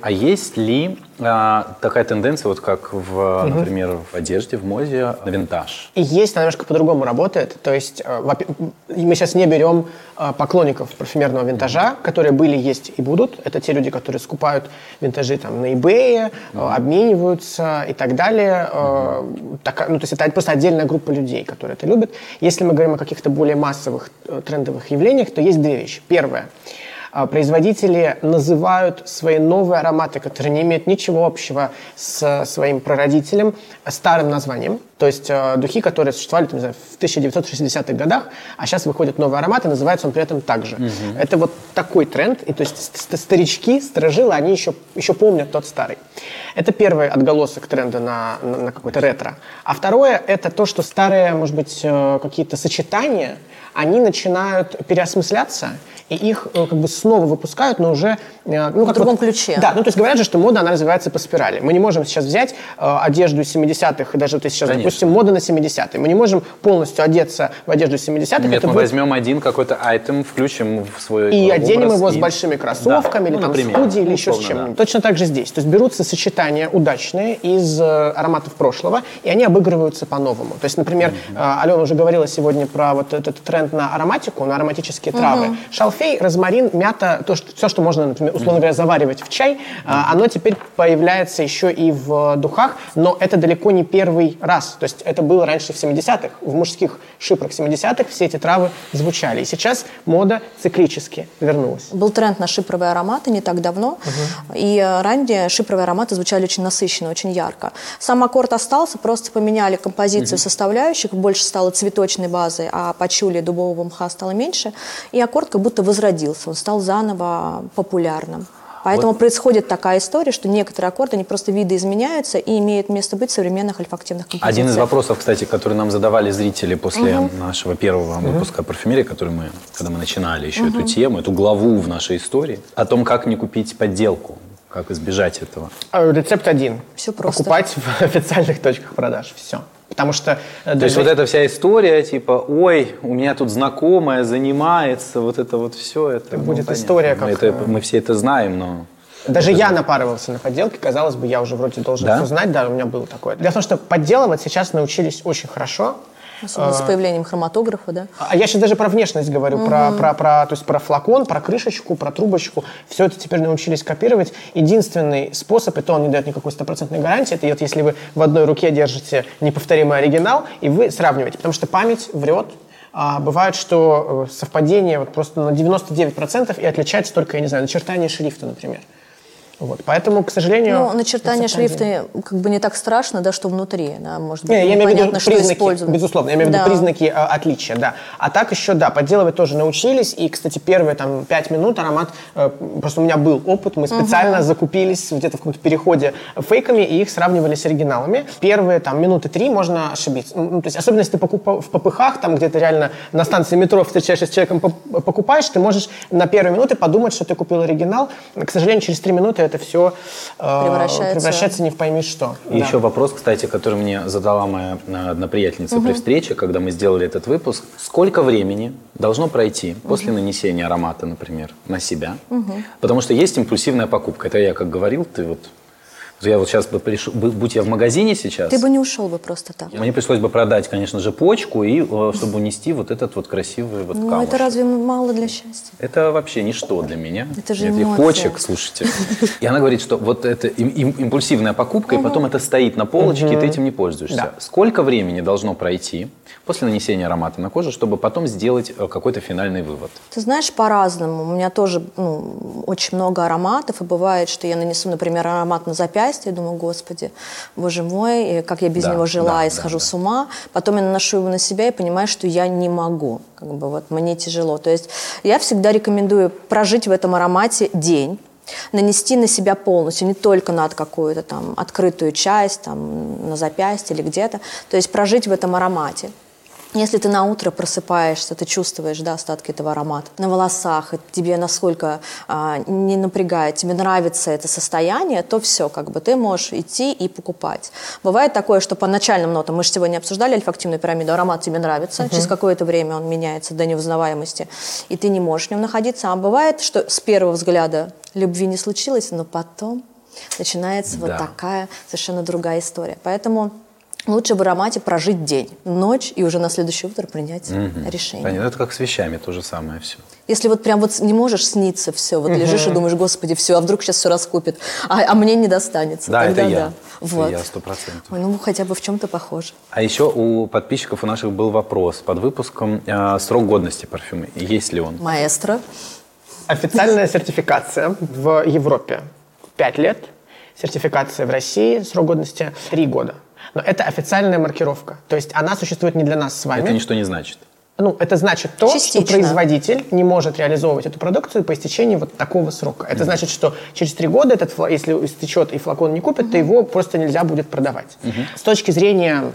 А есть ли такая тенденция, вот как, например, в одежде, в моде, на винтаж? И есть, она немножко по-другому работает. То есть мы сейчас не берем поклонников парфюмерного винтажа, которые были, есть и будут. Это те люди, которые скупают винтажи там, на eBay, обмениваются и так далее. То есть это просто отдельная группа людей, которые это любят. Если мы говорим о каких-то более массовых трендовых явлениях, то есть две вещи. Первое. Производители называют свои новые ароматы, которые не имеют ничего общего с своим прародителем, старым названием. То есть духи, которые существовали там, не знаю, в 1960-х годах, а сейчас выходят новые ароматы, называется он при этом так же. Это вот такой тренд. И, то есть старички, старожилы, они еще помнят тот старый. Это первый отголосок тренда на какое-то ретро. А второе, это то, что старые, может быть, какие-то сочетания, они начинают переосмысляться, и их как бы снова выпускают, но уже... в другом ключе. Да, то есть говорят же, что мода, она развивается по спирали. Мы не можем сейчас взять одежду 70-х, и даже ты сейчас, допустим, мода на 70-е. Мы не можем полностью одеться в одежду 70-х. Нет, мы возьмем один какой-то айтем, включим в свой и образ. И оденем его с большими кроссовками, или там с худи, или еще с чем-нибудь. Точно так же здесь. То есть берутся сочетания удачные из ароматов прошлого, и они обыгрываются по-новому. То есть, например, Алена уже говорила сегодня про вот этот тренд на ароматику, на ароматические травы. Шалфей, розмарин, мята, все, что можно, например, условно говоря, заваривать в чай, оно теперь появляется еще и в духах, но это далеко не первый раз. То есть это было раньше в 70-х, в мужских шипрах 70-х все эти травы звучали. И сейчас мода циклически вернулась. Был тренд на шипровые ароматы не так давно, и ранее шипровые ароматы звучали очень насыщенно, очень ярко. Сам аккорд остался, просто поменяли композицию составляющих, больше стало цветочной базой, а пачули, дубового мха стало меньше, и аккорд как будто возродился, он стал заново популярным. Поэтому происходит такая история, что некоторые аккорды, они просто видоизменяются и имеют место быть в современных альфа-активных композициях. Один из вопросов, кстати, который нам задавали зрители после нашего первого выпуска парфюмерии, который мы, когда мы начинали еще эту тему, эту главу в нашей истории, о том, как не купить подделку. Как избежать этого? Рецепт один. Все просто. Покупать в официальных точках продаж. Все. Потому что... То есть вот эта вся история, типа, ой, у меня тут знакомая занимается, вот это вот все. Это будет понятно. История как... Мы все это знаем, но... Даже я напарывался на подделки, казалось бы, я уже вроде должен все знать, да, у меня было такое. Дело в том, что подделывать сейчас научились очень хорошо. Особенно с появлением хроматографа, да? А я сейчас даже про внешность говорю, про флакон, про крышечку, про трубочку. Все это теперь научились копировать. Единственный способ, и то он не дает никакой стопроцентной гарантии, это вот если вы в одной руке держите неповторимый оригинал, и вы сравниваете, потому что память врет. Бывает, что совпадение вот просто на 99% и отличается только, я не знаю, начертание шрифта, например. Вот, поэтому, к сожалению... Ну, начертание шрифта как бы не так страшно, да, что внутри. Да, может быть, не, я имею в виду признаки, безусловно, я имею в виду признаки отличия, да. А так еще, да, подделывать тоже научились. И, кстати, первые там 5 минут аромат... Просто у меня был опыт, мы специально закупились где-то в каком-то переходе фейками и их сравнивали с оригиналами. Первые там минуты 3 можно ошибиться. Ну, то есть, особенно если ты в попыхах, там где-то реально на станции метро встречаешься с человеком, покупаешь, ты можешь на первые минуты подумать, что ты купил оригинал. К сожалению, через 3 минуты это все превращается не в пойми что. И еще вопрос, кстати, который мне задала моя одна приятельница при встрече, когда мы сделали этот выпуск. Сколько времени должно пройти после нанесения аромата, например, на себя? Потому что есть импульсивная покупка. Это я как говорил, ты вот Я вот сейчас бы пришел, будь я в магазине сейчас... Ты бы не ушел бы просто так. Мне пришлось бы продать, конечно же, почку, и чтобы унести вот этот вот красивый вот камушек. Ну, это разве мало для счастья? Это вообще ничто для меня. Это же эмоция. Почек, слушайте. И она говорит, что вот это импульсивная покупка, и потом это стоит на полочке, и ты этим не пользуешься. Сколько времени должно пройти после нанесения аромата на кожу, чтобы потом сделать какой-то финальный вывод? Ты знаешь, по-разному. У меня тоже очень много ароматов, и бывает, что я нанесу, например, аромат на запястье, я думаю, господи, боже мой, как я без него жила, и схожу с ума. Потом я наношу его на себя и понимаю, что я не могу, как бы вот мне тяжело. То есть я всегда рекомендую прожить в этом аромате день, нанести на себя полностью, не только на какую-то там открытую часть, там на запястье или где-то. То есть прожить в этом аромате. Если ты на утро просыпаешься, ты чувствуешь, да, остатки этого аромата на волосах, тебе насколько не напрягает, тебе нравится это состояние, то все, как бы ты можешь идти и покупать. Бывает такое, что по начальным нотам, мы же сегодня обсуждали альфа-активную пирамиду, аромат тебе нравится, через какое-то время он меняется до неузнаваемости, и ты не можешь в нем находиться. А бывает, что с первого взгляда любви не случилось, но потом начинается вот такая совершенно другая история. Поэтому... лучше в аромате прожить день, ночь и уже на следующее утро принять решение. Понятно. Это как с вещами, то же самое все. Если вот прям вот не можешь сниться все, вот лежишь и думаешь, господи, все, а вдруг сейчас все раскупит, а мне не достанется. Да, тогда это я. Вот. Это я 100%. Ой, ну, хотя бы в чем-то похоже. А еще у подписчиков у наших был вопрос под выпуском срок годности парфюма. Есть ли он? Маэстро. Официальная сертификация в Европе 5 лет, сертификация в России срок годности 3 года. Но это официальная маркировка. То есть она существует не для нас с вами. Это ничто не значит. Ну, это значит то, частично, что производитель не может реализовывать эту продукцию по истечении вот такого срока. Это значит, что через 3 года, этот если истечет и флакон не купят, то его просто нельзя будет продавать. С точки зрения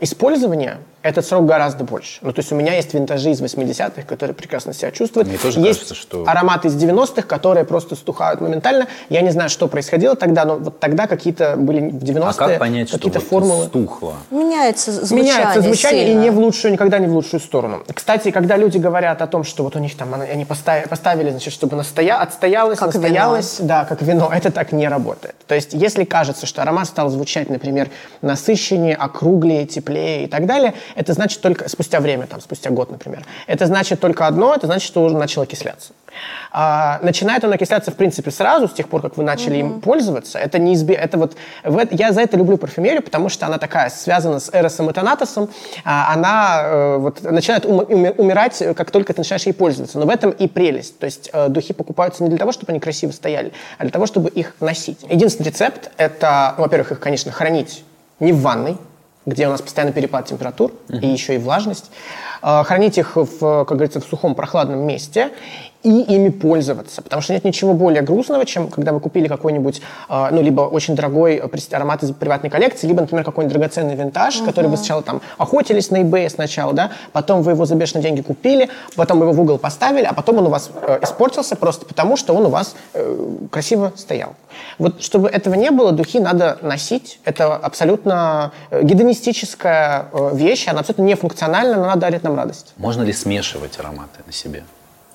использования этот срок гораздо больше. Ну, то есть у меня есть винтажи из 80-х, которые прекрасно себя чувствуют. Мне тоже есть, кажется, что... ароматы из 90-х, которые просто стухают моментально. Я не знаю, что происходило тогда, но вот тогда какие-то были в 90-е, а как понять, какие-то что формулы. Стухло? Меняется звучание сильно. И не в лучшую, никогда не в лучшую сторону. Кстати, когда люди говорят о том, что вот у них там они поставили, значит, чтобы отстоялось, как настоялось, вино. Да, как вино, это так не работает. То есть, если кажется, что аромат стал звучать, например, насыщеннее, округлее, теплее и так далее, это значит только спустя время, там, спустя год, например. Это значит только одно, это значит, что уже начал окисляться. Начинает он окисляться, в принципе, сразу, с тех пор, как вы начали им пользоваться. Это я за это люблю парфюмерию, потому что она такая, связана с эросом и танатосом. Она начинает умирать, как только ты начинаешь ей пользоваться. Но в этом и прелесть. То есть духи покупаются не для того, чтобы они красиво стояли, а для того, чтобы их носить. Единственный рецепт – это, во-первых, их, конечно, хранить не в ванной, где у нас постоянно перепад температур и еще и влажность. Хранить их, как говорится, в сухом прохладном месте и ими пользоваться. Потому что нет ничего более грустного, чем когда вы купили какой-нибудь, либо очень дорогой аромат из приватной коллекции, либо, например, какой-нибудь драгоценный винтаж, который вы сначала там охотились на eBay сначала, да, потом вы его за бешеные деньги купили, потом его в угол поставили, а потом он у вас испортился просто потому, что он у вас красиво стоял. Вот чтобы этого не было, духи надо носить. Это абсолютно гедонистическая вещь, она абсолютно нефункциональна, но она дарит нам радость. Можно ли смешивать ароматы на себе?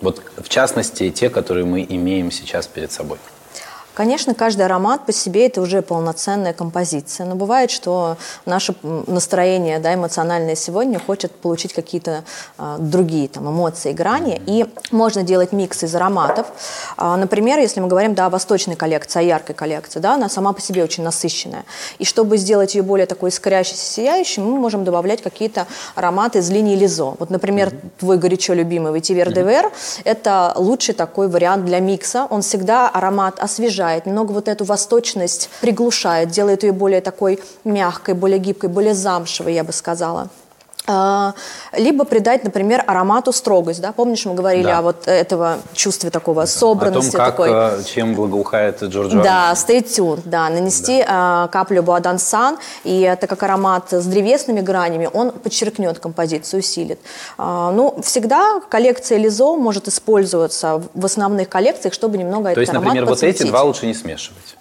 Вот, в частности, те, которые мы имеем сейчас перед собой. Конечно, каждый аромат по себе – это уже полноценная композиция. Но бывает, что наше настроение, да, эмоциональное сегодня хочет получить какие-то другие там, эмоции, грани. И можно делать микс из ароматов. Например, если мы говорим о восточной коллекции, о яркой коллекции, да, она сама по себе очень насыщенная. И чтобы сделать ее более такой искрящейся, сияющей, мы можем добавлять какие-то ароматы из линии Lézeau. Вот, например, твой горячо любимый Vétiver d'Hiver – это лучший такой вариант для микса. Он всегда аромат освежает, немного вот эту восточность приглушает, делает ее более такой мягкой, более гибкой, более замшевой, я бы сказала. Либо придать, например, аромату строгость, да? Помнишь, мы говорили о вот этого чувстве такого собранности. О том, чем благоухает Джорджо Армани. Да, stay tuned, да, нанести каплю Bouadansang, и так как аромат с древесными гранями, он подчеркнет композицию, усилит. Всегда коллекция Lézeau может использоваться в основных коллекциях, чтобы немного этот аромат подсветить. То есть, например, вот эти два лучше не смешивать?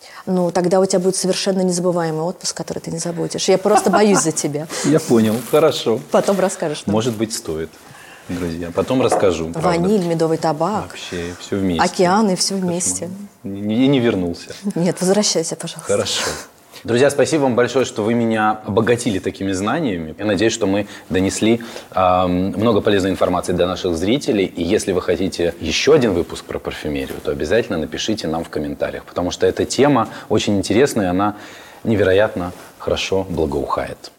Тогда у тебя будет совершенно незабываемый отпуск, который ты не забудешь. Я просто боюсь за тебя. Я понял, хорошо. Потом расскажешь. Может быть, стоит. друзья. Потом расскажу. Ваниль, правда. Медовый табак. Вообще все вместе. Океаны, все вместе. И не вернулся. Нет, возвращайся, пожалуйста. Хорошо. Друзья, спасибо вам большое, что вы меня обогатили такими знаниями. Я надеюсь, что мы донесли много полезной информации до наших зрителей. И если вы хотите еще один выпуск про парфюмерию, то обязательно напишите нам в комментариях, потому что эта тема очень интересная, и она невероятно хорошо благоухает.